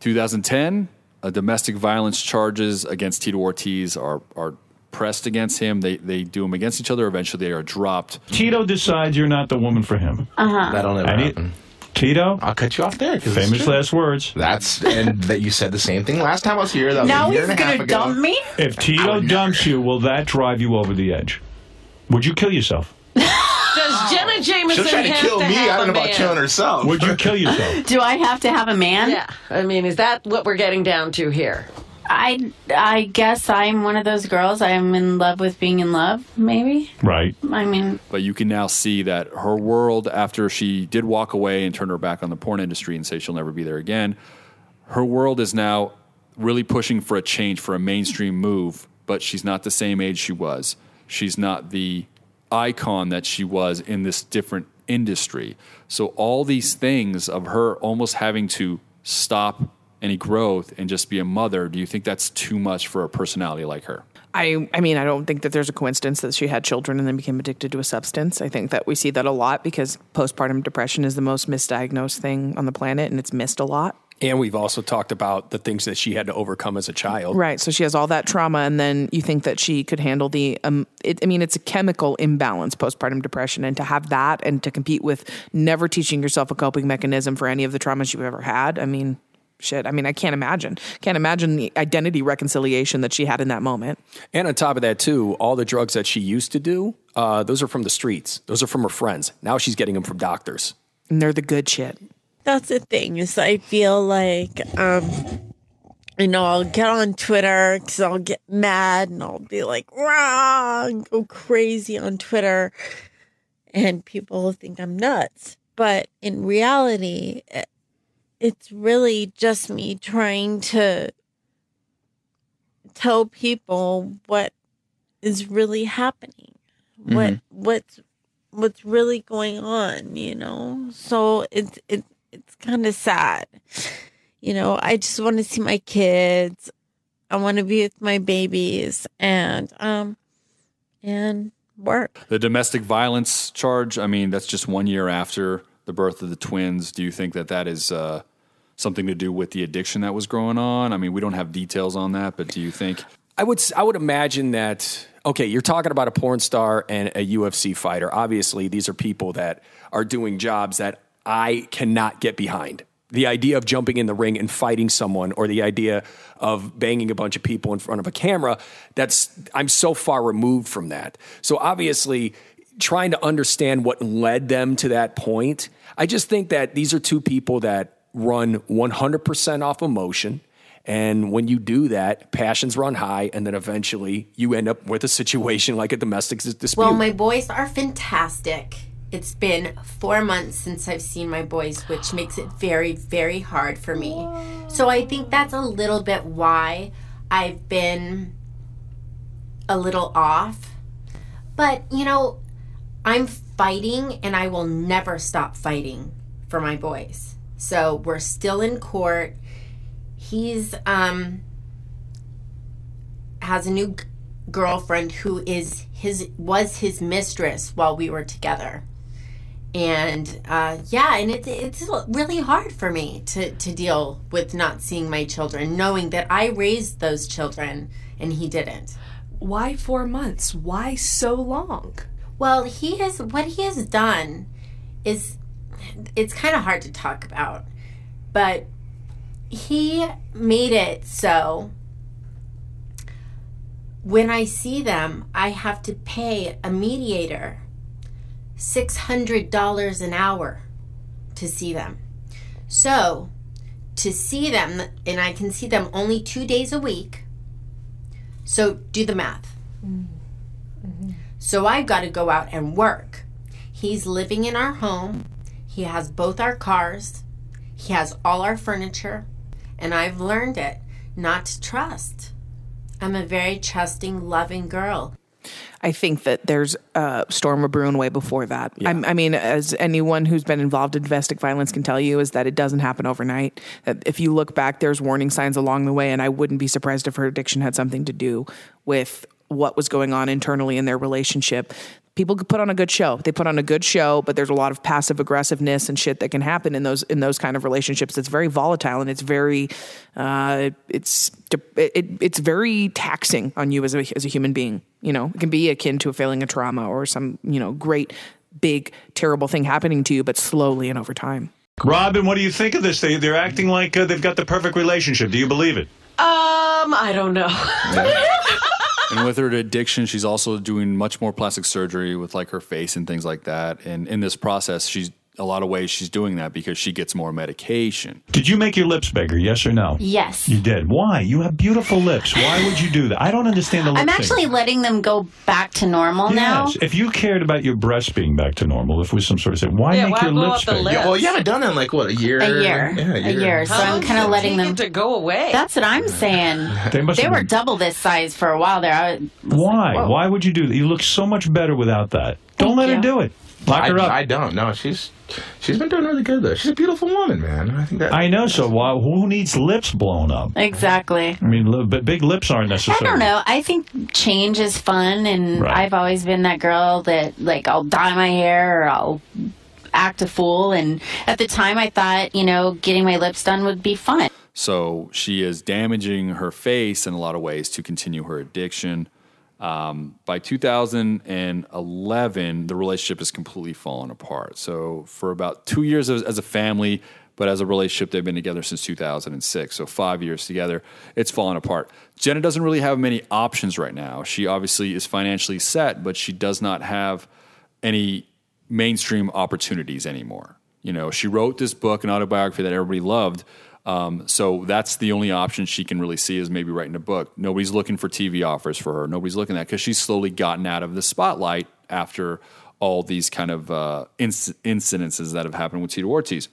twenty ten, uh, domestic violence charges against Tito Ortiz are, are pressed against him. They they do them against each other. Eventually, they are dropped. Tito decides you're not the woman for him. Uh-huh. That'll never happen. Tito, I'll cut you off there. Famous last words. That's and that you said the same thing last time I was here. That was now a year he's and gonna half ago. Dump me. If Tito dumps you, will that drive you over the edge? Would you kill yourself? Does Jenna Jameson try to have kill to me? Have I don't know about man. killing herself. Would you kill yourself? Do I have to have a man? Yeah. I mean, is that what we're getting down to here? I I guess I'm one of those girls. I'm in love with being in love, maybe. Right. I mean. But you can now see that her world, after she did walk away and turn her back on the porn industry and say she'll never be there again, her world is now really pushing for a change, for a mainstream move, but she's not the same age she was. She's not the icon that she was in this different industry. So all these things of her almost having to stop any growth and just be a mother, do you think that's too much for a personality like her? I, I mean, I don't think that there's a coincidence that she had children and then became addicted to a substance. I think that we see that a lot because postpartum depression is the most misdiagnosed thing on the planet, and it's missed a lot. And we've also talked about the things that she had to overcome as a child. Right. So she has all that trauma, and then you think that she could handle the, um, it, I mean, it's a chemical imbalance, postpartum depression, and to have that and to compete with never teaching yourself a coping mechanism for any of the traumas you've ever had. I mean... Shit. I mean, I can't imagine. Can't imagine the identity reconciliation that she had in that moment. And on top of that, too, all the drugs that she used to do, uh, those are from the streets. Those are from her friends. Now she's getting them from doctors. And they're the good shit. That's the thing is I feel like, um, you know, I'll get on Twitter because I'll get mad and I'll be like, rah, and go crazy on Twitter. And people will think I'm nuts. But in reality... It, It's really just me trying to tell people what is really happening, mm-hmm. what what's what's really going on, you know. So it's it, it's kind of sad, you know. I just want to see my kids. I want to be with my babies and um and work. The domestic violence charge. I mean, that's just one year after the birth of the twins. Do you think that that is? Uh... something to do with the addiction that was growing on? I mean, we don't have details on that, but do you think? I would I would imagine that, okay, you're talking about a porn star and a U F C fighter. Obviously, these are people that are doing jobs that I cannot get behind. The idea of jumping in the ring and fighting someone or the idea of banging a bunch of people in front of a camera, that's I'm so far removed from that. So obviously, trying to understand what led them to that point, I just think that these are two people that run one hundred percent off emotion. And when you do that, passions run high. And then eventually you end up with a situation like a domestic dispute. Well, my boys are fantastic. It's been four months since I've seen my boys, which makes it very, very hard for me. So I think that's a little bit why I've been a little off. But, you know, I'm fighting and I will never stop fighting for my boys. So we're still in court. He's um, has a new g- girlfriend who is his was his mistress while we were together, and uh, yeah, and it, it's really hard for me to to deal with not seeing my children, knowing that I raised those children and he didn't. Why four months? Why so long? Well, he has what he has done is. It's kind of hard to talk about, but he made it so when I see them, I have to pay a mediator six hundred dollars an hour to see them. So to see them, and I can see them only two days a week, so do the math. Mm-hmm. So I've got to go out and work. He's living in our home. He has both our cars. He has all our furniture. And I've learned it, not to trust. I'm a very trusting, loving girl. I think that there's a uh, storm of brewing way before that. Yeah. I, I mean, as anyone who's been involved in domestic violence can tell you, is that it doesn't happen overnight. That if you look back, there's warning signs along the way. And I wouldn't be surprised if her addiction had something to do with what was going on internally in their relationship. people could put on a good show. They put on a good show, but there's a lot of passive aggressiveness and shit that can happen in those, in those kind of relationships. It's very volatile, and it's very, uh, it's, it, it's very taxing on you as a, as a human being. You know, it can be akin to a failing a trauma or some, you know, great, big, terrible thing happening to you, but slowly and over time. Robin, what do you think of this? They, they're acting like uh, they've got the perfect relationship. Do you believe it? Um, I don't know. Yeah. And with her addiction, she's also doing much more plastic surgery with like her face and things like that. And in this process, she's a lot of ways she's doing that because she gets more medication. Did you make your lips bigger? Yes or no? Yes. You did. Why? You have beautiful lips. Why would you do that? I don't understand the lip I'm actually thing. Letting them go back to normal yes. now. If you cared about your breasts being back to normal, if it was some sort of thing, why yeah, make why your lips bigger? Lips? Yeah, well, you haven't done it in like, what, a year? A year. Yeah, a year. A year. So How I'm kind of letting them... to go away. That's what I'm saying. They, must they were been... double this size for a while there. I was why? Like, why would you do that? You look so much better without that. Don't Thank let you. her do it. Lock her I, up. I don't. No, she's she's been doing really good though. She's a beautiful woman, man. I think that. I know. So why? Who needs lips blown up? Exactly. I mean, but big lips aren't necessary. I don't know. I think change is fun, and right. I've always been that girl that like I'll dye my hair or I'll act a fool. And at the time, I thought you know getting my lips done would be fun. So she is damaging her face in a lot of ways to continue her addiction. Um, by two thousand eleven, the relationship has completely fallen apart. So for about two years as, as a family, but as a relationship, they've been together since two thousand six. So five years together, it's fallen apart. Jenna doesn't really have many options right now. She obviously is financially set, but she does not have any mainstream opportunities anymore. You know, she wrote this book, an autobiography that everybody loved. Um, so that's the only option she can really see is maybe writing a book. Nobody's looking for T V offers for her. Nobody's looking at that because she's slowly gotten out of the spotlight after all these kind of uh, inc- incidences that have happened with Tito Ortiz.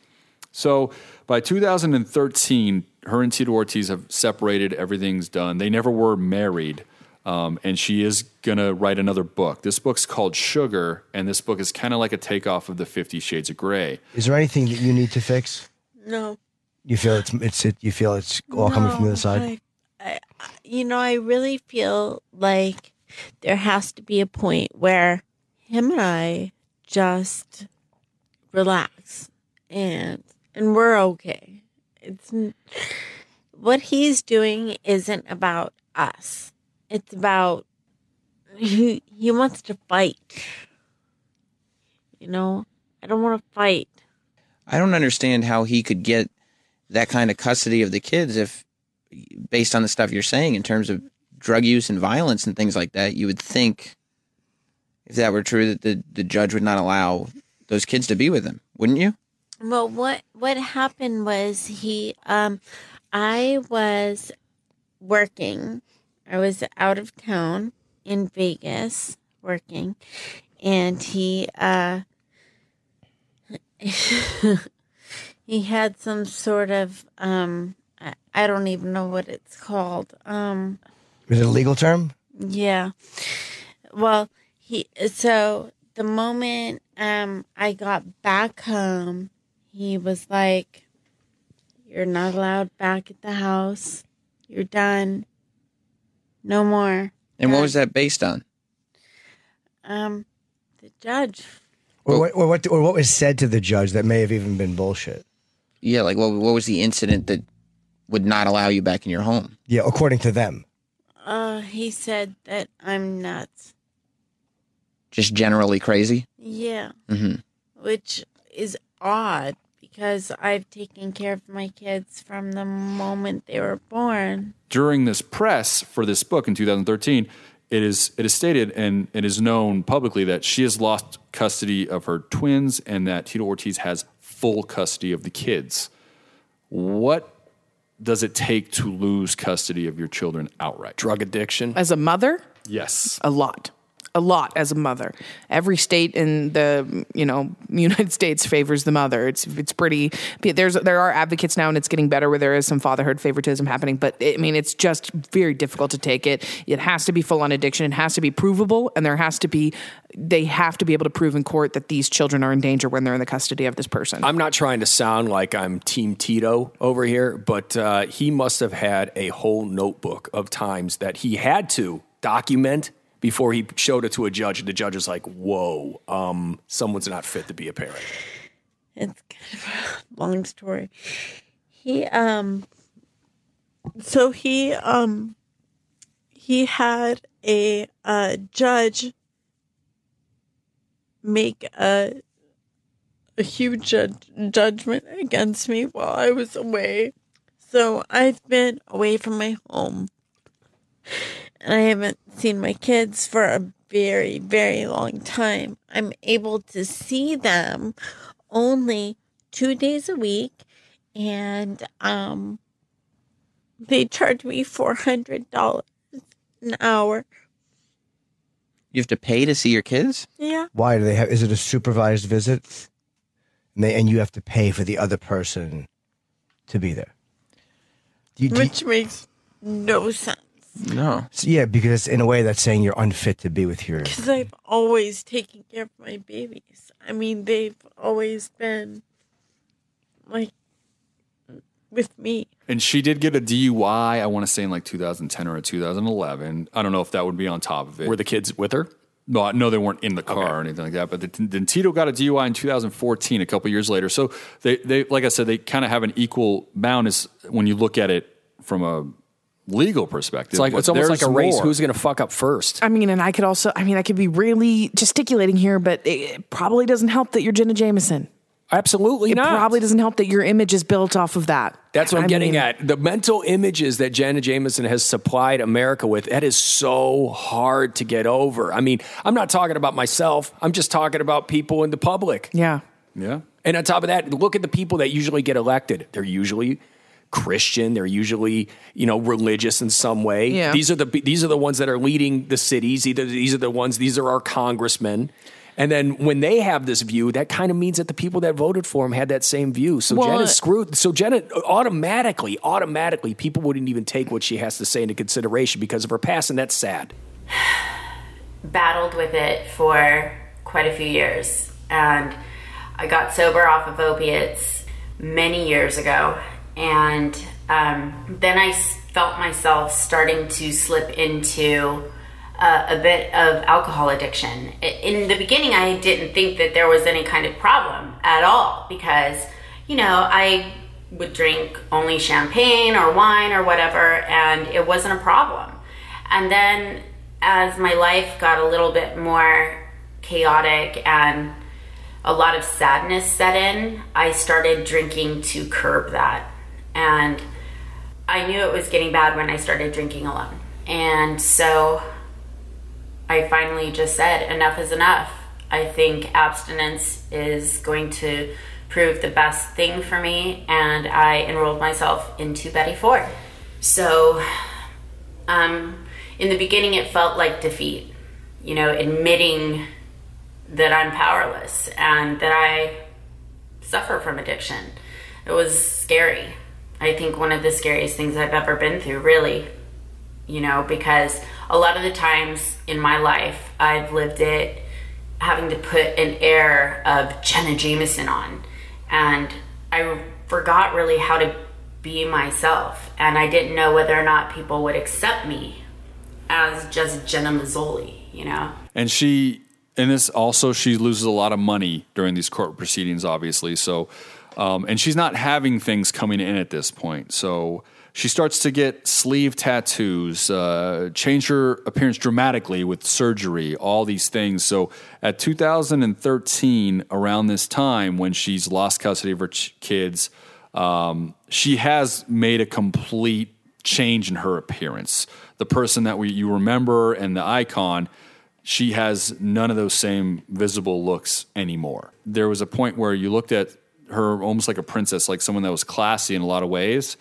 So by two thousand thirteen, her and Tito Ortiz have separated. Everything's done. They never were married. Um, and she is going to write another book. This book's called Sugar, and this book is kind of like a takeoff of the Fifty Shades of Grey. Is there anything that you need to fix? No. You feel it's it's it, you feel it's all no, coming from the other side. I, I, you know, I really feel like there has to be a point where him and I just relax and and we're okay. It's what he's doing isn't about us. It's about he he wants to fight. You know, I don't want to fight. I don't understand how he could get that kind of custody of the kids if, based on the stuff you're saying in terms of drug use and violence and things like that, you would think if that were true that the, the judge would not allow those kids to be with him, wouldn't you? Well, what what happened was he, um, I was working. I was out of town in Vegas working, and he... Uh, He had some sort of, um, I, I don't even know what it's called. Um, Is it a legal term? Yeah. Well, he. so the moment um, I got back home, he was like, you're not allowed back at the house. You're done. No more. And what was that based on? Um, the judge. Or what, or, what, or what was said to the judge that may have even been bullshit? Yeah, like what what was the incident that would not allow you back in your home? Yeah, according to them. Uh, he said that I'm nuts. Just generally crazy? Yeah. Mm-hmm. Which is odd because I've taken care of my kids from the moment they were born. During this press for this book in two thousand thirteen, it is it is stated and it is known publicly that she has lost custody of her twins and that Tito Ortiz has full custody of the kids. What does it take to lose custody of your children outright? Drug addiction. As a mother? Yes. A lot. A lot as a mother. Every state in the, you know, United States favors the mother. It's it's pretty, there's there are advocates now and it's getting better where there is some fatherhood favoritism happening. But, I mean, it's just very difficult to take it. It has to be full-on addiction. It has to be provable. And there has to be, they have to be able to prove in court that these children are in danger when they're in the custody of this person. I'm not trying to sound like I'm Team Tito over here, but uh, he must have had a whole notebook of times that he had to document before he showed it to a judge, and the judge was like, whoa, um, someone's not fit to be a parent. It's kind of a long story. He, um, so he, um, he had a, uh, judge make a, a huge judge, judgment against me while I was away. So I've been away from my home, and I haven't seen my kids for a very, very long time. I'm able to see them only two days a week, and um, they charge me four hundred dollars an hour. You have to pay to see your kids? Yeah. Why do they have? Is it a supervised visit? And, they, and you have to pay for the other person to be there. Do you, do Which you, makes no sense. No. So, yeah, because in a way that's saying you're unfit to be with your... Because I've always taken care of my babies. I mean, they've always been, like, with me. And she did get a D U I, I want to say in like two thousand ten or two thousand eleven. I don't know if that would be on top of it. Were the kids with her? No, no, they weren't in the car okay. or anything like that. But then the Tito got a D U I in two thousand fourteen, a couple years later. So they, they, like I said, they kind of have an equal bound as when you look at it from a legal perspective. It's like it's almost like a race. More. Who's going to fuck up first? I mean, and I could also, I mean, I could be really gesticulating here, but it probably doesn't help that you're Jenna Jameson. Absolutely it not. It probably doesn't help that your image is built off of that. That's what I'm I getting mean, at. The mental images that Jenna Jameson has supplied America with, that is so hard to get over. I mean, I'm not talking about myself. I'm just talking about people in the public. Yeah. Yeah. And on top of that, look at the people that usually get elected. They're usually Christian. They're usually, you know, religious in some way. Yeah. These are the these are the ones that are leading the cities. Either these are the ones, these are our congressmen. And then when they have this view, that kind of means that the people that voted for him had that same view. So well, Jenna's screwed. So Jenna automatically, automatically, people wouldn't even take what she has to say into consideration because of her past, and that's sad. Battled with it for quite a few years. And I got sober off of opiates many years ago. And um, then I felt myself starting to slip into... Uh, a bit of alcohol addiction. In the beginning, I didn't think that there was any kind of problem at all because, you know, I would drink only champagne or wine or whatever, and it wasn't a problem. And then as my life got a little bit more chaotic and a lot of sadness set in, I started drinking to curb that. And I knew it was getting bad when I started drinking alone. And so I finally just said, enough is enough. I think abstinence is going to prove the best thing for me, and I enrolled myself into Betty Ford. So um, in the beginning, it felt like defeat, you know, admitting that I'm powerless and that I suffer from addiction. It was scary. I think one of the scariest things I've ever been through, really, you know, because a lot of the times in my life, I've lived it having to put an air of Jenna Jameson on. And I forgot really how to be myself. And I didn't know whether or not people would accept me as just Jenna Mazzoli, you know? And she, in this also, she loses a lot of money during these court proceedings, obviously. So, um, and she's not having things coming in at this point. So she starts to get sleeve tattoos, uh, change her appearance dramatically with surgery, all these things. So at two thousand thirteen, around this time when she's lost custody of her ch- kids, um, she has made a complete change in her appearance. The person that we, you remember and the icon, she has none of those same visible looks anymore. There was a point where you looked at her almost like a princess, like someone that was classy in a lot of ways.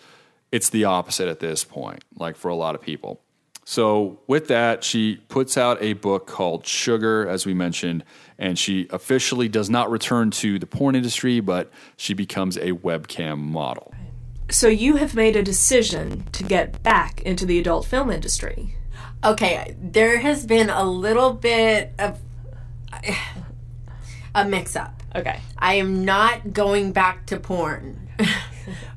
It's the opposite at this point, like for a lot of people. So with that, she puts out a book called Sugar, as we mentioned, and she officially does not return to the porn industry, but she becomes a webcam model. So you have made a decision to get back into the adult film industry. Okay, there has been a little bit of a mix-up. Okay. I am not going back to porn,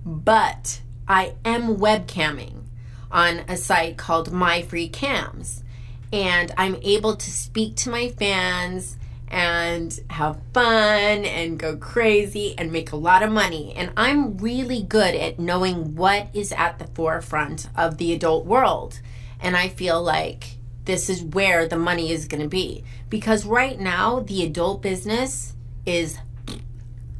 but I am webcamming on a site called My Free Cams, and I'm able to speak to my fans and have fun and go crazy and make a lot of money. And I'm really good at knowing what is at the forefront of the adult world. And I feel like this is where the money is going to be. Because right now, the adult business is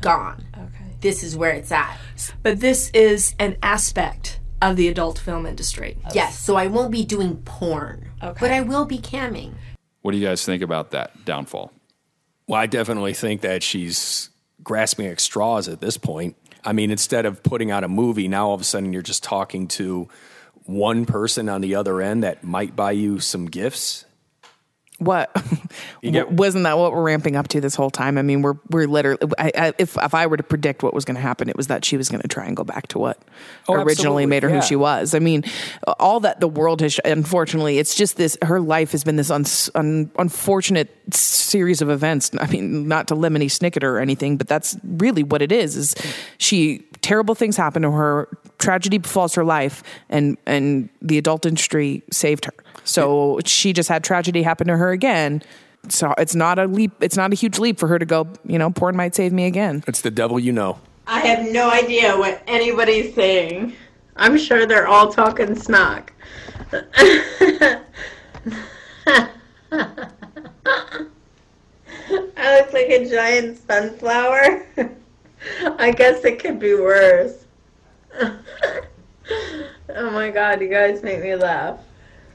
gone. Okay. This is where it's at. But this is an aspect of the adult film industry. Okay. Yes, so I won't be doing porn. Okay. But I will be camming. What do you guys think about that downfall? Well, I definitely think that she's grasping at straws at this point. I mean, instead of putting out a movie, now all of a sudden you're just talking to one person on the other end that might buy you some gifts. What? Get, Wasn't that what we're ramping up to this whole time? I mean, we're we're literally. I, I, if if I were to predict what was going to happen, it was that she was going to try and go back to what oh, originally made her yeah. who she was. I mean, all that the world has. Unfortunately, it's just this. Her life has been this un, un, unfortunate series of events. I mean, not to Lemony Snicket or anything, but that's really what it is. Is she terrible things happen to her? Tragedy befalls her life, and and the adult industry saved her. So she just had tragedy happen to her again. So it's not a leap. It's not a huge leap for her to go, you know, porn might save me again. It's the devil, you know. I have no idea what anybody's saying. I'm sure they're all talking smack. I look like a giant sunflower. I guess it could be worse. Oh my God, you guys make me laugh.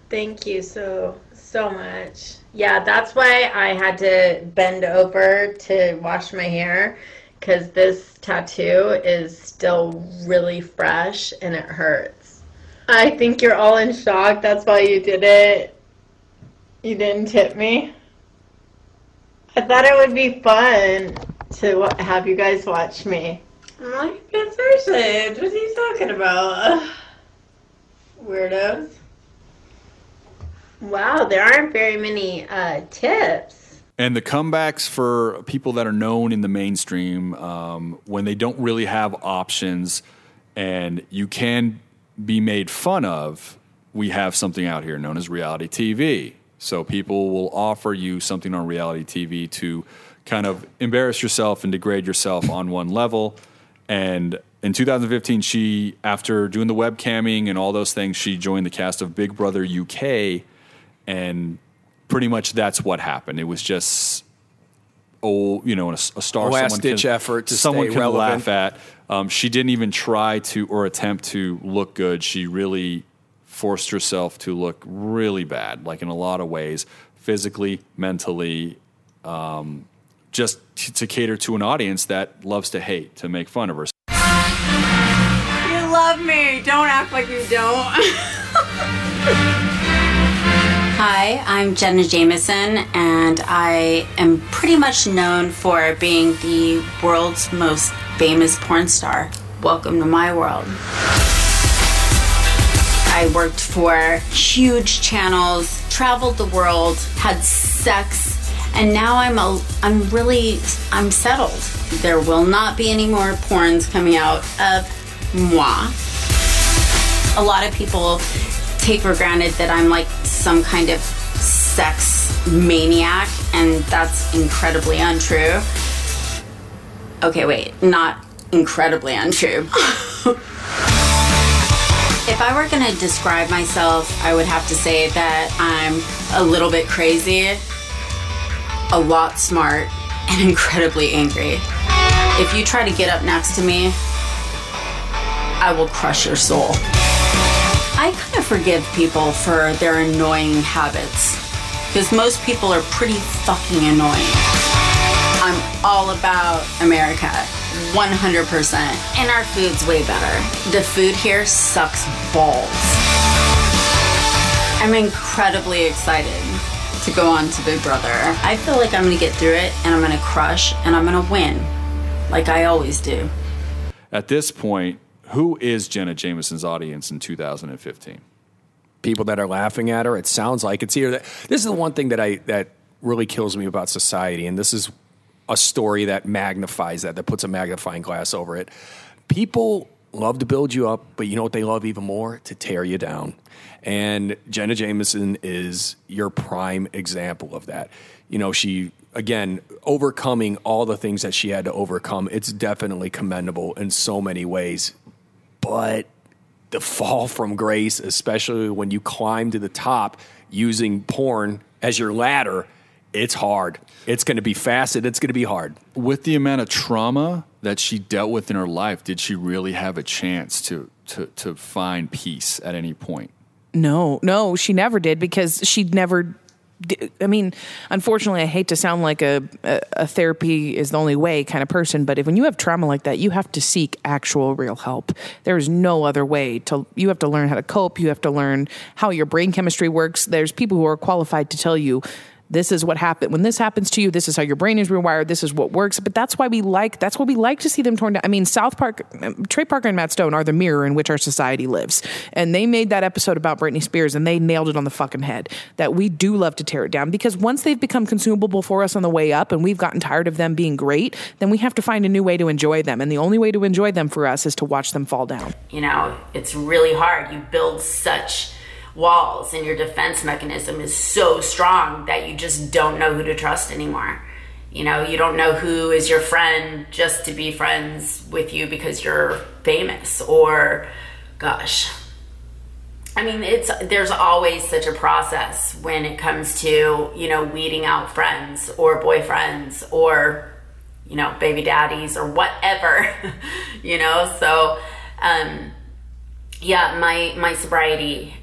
Thank you so, so much. Yeah, that's why I had to bend over to wash my hair, because this tattoo is still really fresh and it hurts. I think you're all in shock. That's why you did it. You didn't tip me. I thought it would be fun to have you guys watch me. I'm like, it's Richard. What are you talking about? Weirdos. Wow, there aren't very many uh, tips. And the comebacks for people that are known in the mainstream, um, when they don't really have options and you can be made fun of, we have something out here known as reality T V. So people will offer you something on reality T V to kind of embarrass yourself and degrade yourself on one level. And in two thousand fifteen, she, after doing the webcamming and all those things, she joined the cast of Big Brother U K. And pretty much that's what happened. It was just, oh, you know, a, a star. Last-ditch effort to stay relevant. Someone can laugh at. Um, she didn't even try to or attempt to look good. She really forced herself to look really bad, like in a lot of ways, physically, mentally, um, just t- to cater to an audience that loves to hate, to make fun of her. You love me. Don't act like you don't. Hi, I'm Jenna Jameson, and I am pretty much known for being the world's most famous porn star. Welcome to my world. I worked for huge channels, traveled the world, had sex, and now I'm a, I'm really, I'm settled. There will not be any more porns coming out of moi. A lot of people take for granted that I'm like some kind of sex maniac, and that's incredibly untrue. Okay, wait, not incredibly untrue. If I were gonna describe myself, I would have to say that I'm a little bit crazy, a lot smart, and incredibly angry. If you try to get up next to me, I will crush your soul. I kind of forgive people for their annoying habits, because most people are pretty fucking annoying. I'm all about America, one hundred percent, and our food's way better. The food here sucks balls. I'm incredibly excited to go on to Big Brother. I feel like I'm gonna get through it, and I'm gonna crush, and I'm gonna win, like I always do. At this point, who is Jenna Jameson's audience in two thousand fifteen? People that are laughing at her. It sounds like it's either that. This is the one thing that I that really kills me about society, and this is a story that magnifies that, that puts a magnifying glass over it. People love to build you up, but you know what they love even more? To tear you down. And Jenna Jameson is your prime example of that. You know, she, again, overcoming all the things that she had to overcome, it's definitely commendable in so many ways. But the fall from grace, especially when you climb to the top using porn as your ladder, it's hard. It's going to be fast and it's going to be hard. With the amount of trauma that she dealt with in her life, did she really have a chance to to to find peace at any point? No, no, she never did, because she'd never... I mean, unfortunately, I hate to sound like a, a, a therapy is the only way kind of person, but if when you have trauma like that, you have to seek actual real help. There is no other way to, you have to learn how to cope. You have to learn how your brain chemistry works. There's people who are qualified to tell you, this is what happened. When this happens to you, this is how your brain is rewired. This is what works. But that's why we like, that's what we like to see them torn down. I mean, South Park, Trey Parker and Matt Stone are the mirror in which our society lives. And they made that episode about Britney Spears and they nailed it on the fucking head, that we do love to tear it down, because once they've become consumable for us on the way up and we've gotten tired of them being great, then we have to find a new way to enjoy them. And the only way to enjoy them for us is to watch them fall down. You know, it's really hard. You build such walls and your defense mechanism is so strong that you just don't know who to trust anymore. You know, you don't know who is your friend just to be friends with you because you're famous, or gosh, I mean, it's, there's always such a process when it comes to, you know, weeding out friends or boyfriends or, you know, baby daddies or whatever, you know? So, um, yeah, my, my sobriety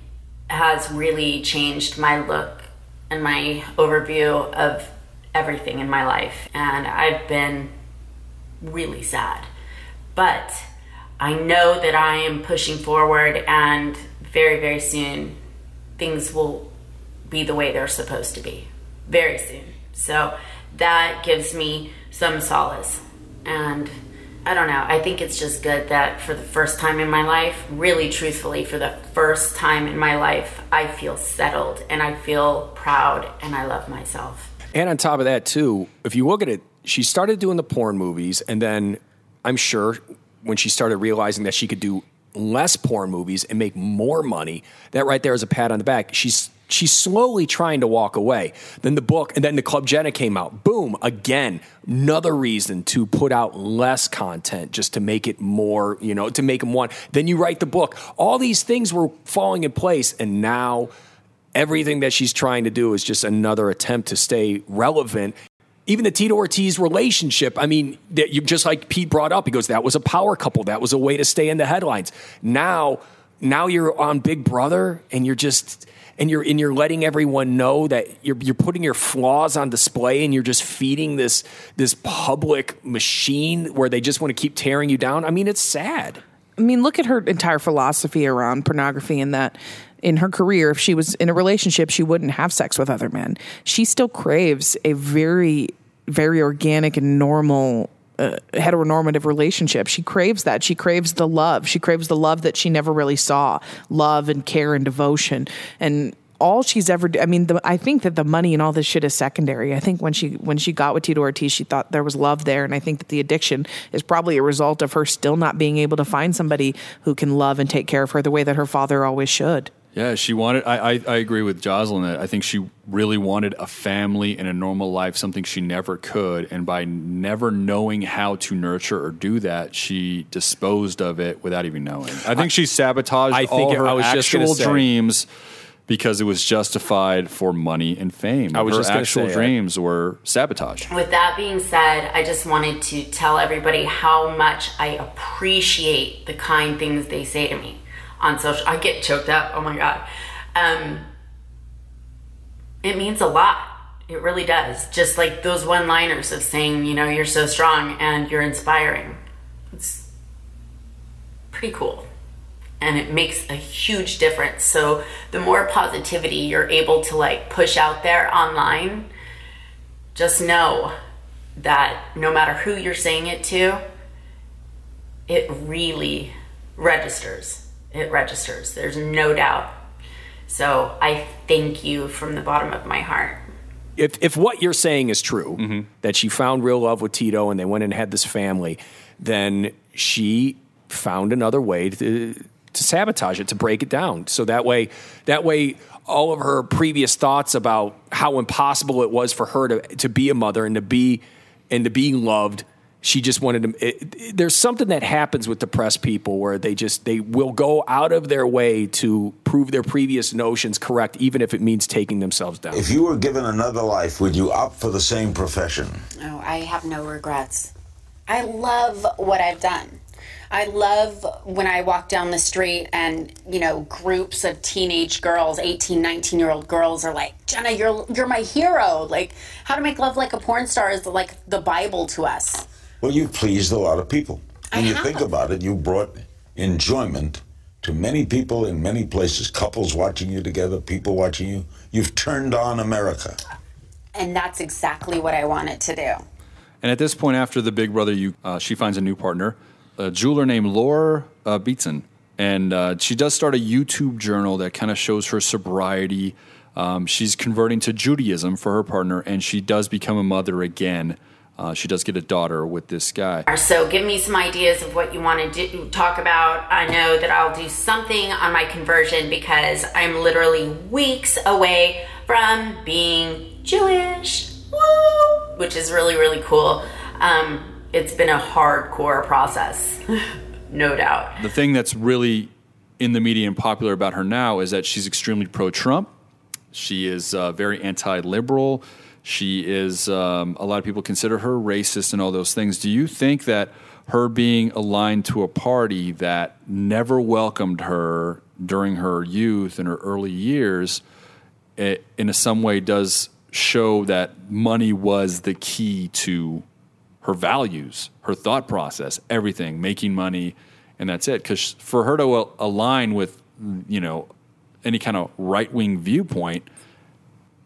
has really changed my look and my overview of everything in my life. And I've been really sad, but I know that I am pushing forward, and very, very soon things will be the way they're supposed to be, very soon. So that gives me some solace. And I don't know, I think it's just good that for the first time in my life, really truthfully, for the first time in my life, I feel settled and I feel proud and I love myself. And on top of that too, if you look at it, she started doing the porn movies, and then I'm sure when she started realizing that she could do less porn movies and make more money, that right there is a pat on the back. She's She's slowly trying to walk away. Then the book, and then the Club Jenna came out. Boom, again, another reason to put out less content, just to make it more, you know, to make them one. Then you write the book. All these things were falling in place, and now everything that she's trying to do is just another attempt to stay relevant. Even the Tito Ortiz relationship, I mean, that you, just like Pete brought up, he goes, that was a power couple. That was a way to stay in the headlines. Now, now you're on Big Brother, and you're just... And you're and you're letting everyone know that you're you're putting your flaws on display, and you're just feeding this this public machine where they just want to keep tearing you down. I mean, it's sad. I mean, look at her entire philosophy around pornography, and that in her career, if she was in a relationship, she wouldn't have sex with other men. She still craves a very, very organic and normal Uh, heteronormative relationship. She craves that. She craves the love. She craves the love that she never really saw. Love and care and devotion. And all she's ever, I mean, the, I think that the money and all this shit is secondary. I think when she, when she got with Tito Ortiz, she thought there was love there. And I think that the addiction is probably a result of her still not being able to find somebody who can love and take care of her the way that her father always should. Yeah, she wanted, I, I, I agree with Jocelyn. I think she really wanted a family and a normal life, something she never could. And by never knowing how to nurture or do that, she disposed of it without even knowing. I think I, she sabotaged I all think her I was actual just dreams say, because it was justified for money and fame. I was her just actual say, dreams I, were sabotaged. With that being said, I just wanted to tell everybody how much I appreciate the kind things they say to me on social. I get choked up. Oh my God. Um, it means a lot. It really does. Just like those one-liners of saying, you know, you're so strong and you're inspiring. It's pretty cool. And it makes a huge difference. So the more positivity you're able to like push out there online, just know that no matter who you're saying it to, it really registers. It registers. There's no doubt. So I thank you from the bottom of my heart. If if what you're saying is true, mm-hmm. that she found real love with Tito and they went and had this family, then she found another way to, to sabotage it, to break it down. So that way, that way, all of her previous thoughts about how impossible it was for her to, to be a mother and to be and to be loved. She just wanted to. It, it, there's something that happens with depressed people where they just they will go out of their way to prove their previous notions correct, even if it means taking themselves down. If you were given another life, would you opt for the same profession? Oh, I have no regrets. I love what I've done. I love when I walk down the street and, you know, groups of teenage girls, eighteen, nineteen year old girls are like, Jenna, you're you're my hero. Like, how to make love like a porn star is like the Bible to us. Well, you pleased a lot of people. When I you have. think about it, you brought enjoyment to many people in many places. Couples watching you together, people watching you. You've turned on America. And that's exactly what I wanted to do. And at this point, after the Big Brother, you uh, she finds a new partner, a jeweler named Laura uh, Beetson. And uh, she does start a YouTube journal that kind of shows her sobriety. Um, she's converting to Judaism for her partner, and she does become a mother again. Uh, she does get a daughter with this guy. So give me some ideas of what you want to do, talk about. I know that I'll do something on my conversion because I'm literally weeks away from being Jewish, woo! Which is really, really cool. Um, it's been a hardcore process, no doubt. The thing that's really in the media and popular about her now is that she's extremely pro-Trump. She is uh, very anti-liberal. She is, um, a lot of people consider her racist and all those things. Do you think that her being aligned to a party that never welcomed her during her youth and her early years, it, in some way does show that money was the key to her values, her thought process, everything, making money, and that's it? Because for her to align with, you know, any kind of right-wing viewpoint,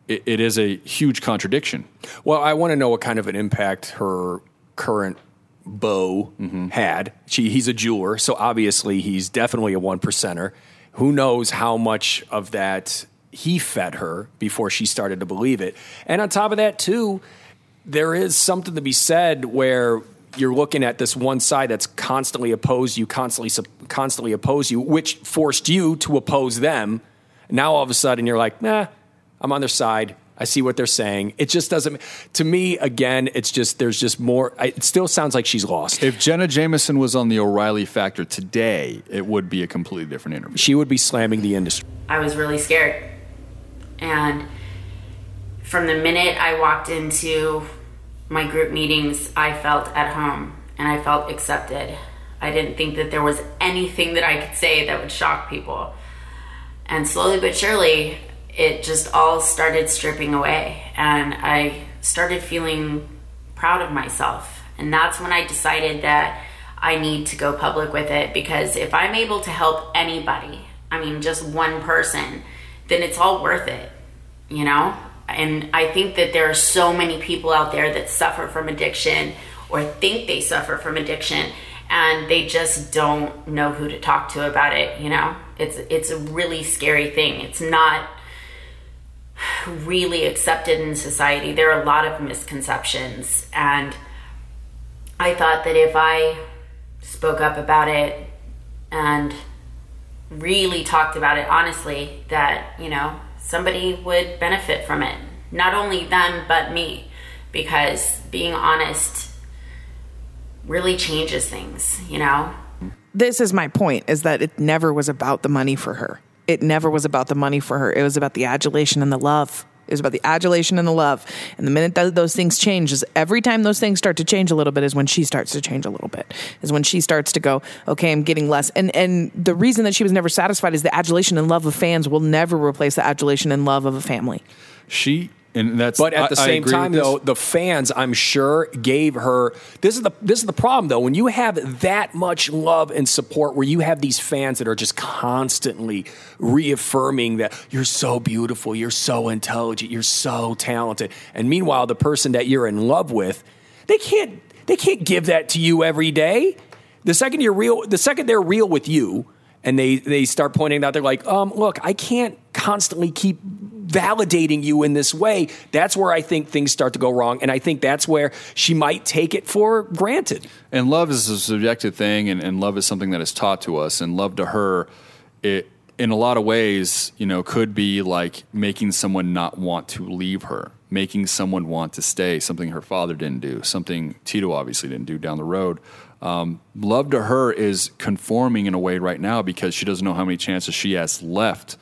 it is a huge contradiction. Well, I want to know what kind of an impact her current beau mm-hmm. had. She, he's a jeweler, so obviously he's definitely a one percenter. Who knows how much of that he fed her before she started to believe it. And on top of that, too, there is something to be said where you're looking at this one side that's constantly opposed you, constantly, constantly opposed you, which forced you to oppose them. Now all of a sudden you're like, nah, I'm on their side. I see what they're saying. It just doesn't, to me, again, it's just, there's just more, I, it still sounds like she's lost. If Jenna Jameson was on the O'Reilly Factor today, it would be a completely different interview. She would be slamming the industry. I was really scared. And from the minute I walked into my group meetings, I felt at home and I felt accepted. I didn't think that there was anything that I could say that would shock people. And slowly but surely, it just all started stripping away, and I started feeling proud of myself. And that's when I decided that I need to go public with it, because if I'm able to help anybody, I mean, just one person, then it's all worth it, you know? And I think that there are so many people out there that suffer from addiction or think they suffer from addiction, and they just don't know who to talk to about it, you know? It's, it's a really scary thing. It's not really accepted in society. There are a lot of misconceptions, and I thought that if I spoke up about it and really talked about it honestly, that, you know, somebody would benefit from it. Not only them, but me, because being honest really changes things, you know? This is my point, is that it never was about the money for her. It never was about the money for her. It was about the adulation and the love. It was about the adulation and the love. And the minute that those things change, is every time those things start to change a little bit is when she starts to change a little bit, is when she starts to go, okay, I'm getting less. And and the reason that she was never satisfied is the adulation and love of fans will never replace the adulation and love of a family. She... And that's, but at the I, same I time, though, the fans, I'm sure, gave her. This is the this is the problem, though. When you have that much love and support, where you have these fans that are just constantly reaffirming that you're so beautiful, you're so intelligent, you're so talented, and meanwhile, the person that you're in love with, they can't they can't give that to you every day. The second you're real, the second they're real with you, and they they start pointing out, they're like, um, look, I can't constantly keep validating you in this way, that's where I think things start to go wrong. And I think that's where she might take it for granted. And love is a subjective thing, and, and love is something that is taught to us. And love to her, it in a lot of ways, you know, could be like making someone not want to leave her, making someone want to stay, something her father didn't do, something Tito obviously didn't do down the road. Um, love to her is conforming in a way right now because she doesn't know how many chances she has left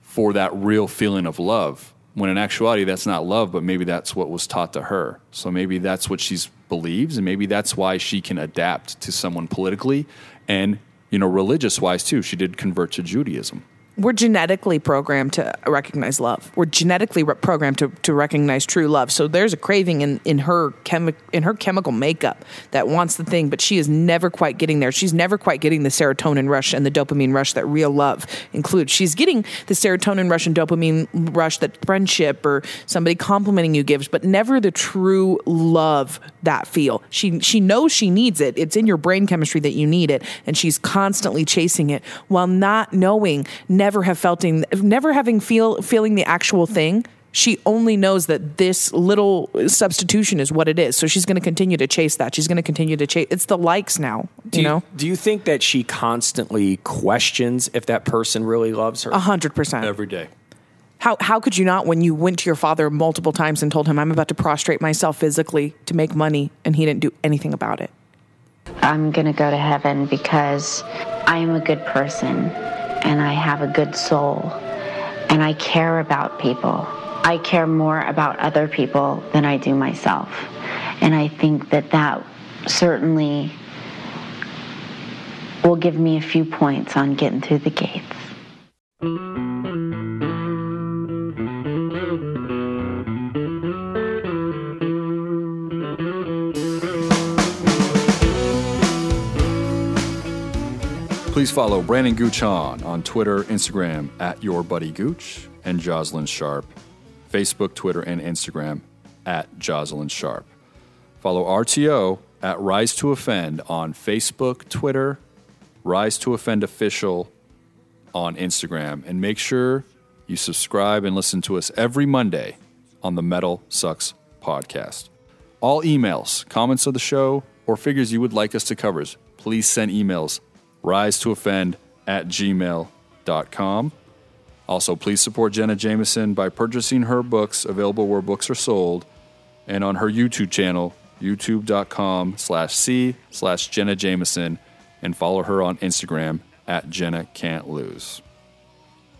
for that real feeling of love, when in actuality that's not love, but maybe that's what was taught to her. So maybe that's what she believes, and maybe that's why she can adapt to someone politically and, you know, religious-wise too. She did convert to Judaism. We're genetically programmed to recognize love. We're genetically re- programmed to, to recognize true love. So there's a craving in, in her chemi- in her chemical makeup that wants the thing, but she is never quite getting there. She's never quite getting the serotonin rush and the dopamine rush that real love includes. She's getting the serotonin rush and dopamine rush that friendship or somebody complimenting you gives, but never the true love that feel. She, she knows she needs it. It's in your brain chemistry that you need it, and she's constantly chasing it while not knowing, never Never have felt in, never having feel feeling the actual thing. She only knows that this little substitution is what it is. So she's going to continue to chase that. She's going to continue to chase. It's the likes now. Do you, you know. Do you think that she constantly questions if that person really loves her? A hundred percent every day. How how could you not, when you went to your father multiple times and told him, "I'm about to prostrate myself physically to make money," and he didn't do anything about it? I'm going to go to heaven because I am a good person. And I have a good soul, and I care about people. I care more about other people than I do myself. And I think that that certainly will give me a few points on getting through the gates. Please follow Brandon Guchan on Twitter, Instagram, at Your Buddy Gooch, and Jocelyn Sharp, Facebook, Twitter, and Instagram, at Jocelyn Sharp. Follow R T O at Rise to Offend on Facebook, Twitter, Rise to Offend Official on Instagram. And make sure you subscribe and listen to us every Monday on the Metal Sucks podcast. All emails, comments of the show, or figures you would like us to cover, please send emails rise to offend at gmail dot com. Also, please support Jenna Jameson by purchasing her books, available where books are sold, and on her YouTube channel, youtube.com slash C slash Jenna Jameson, and follow her on Instagram at Jenna Can't Lose.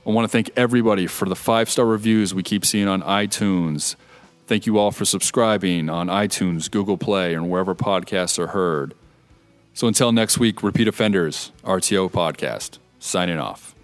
I want to thank everybody for the five-star reviews we keep seeing on iTunes. Thank you all for subscribing on iTunes, Google Play, and wherever podcasts are heard. So until next week, repeat offenders, R T O podcast, signing off.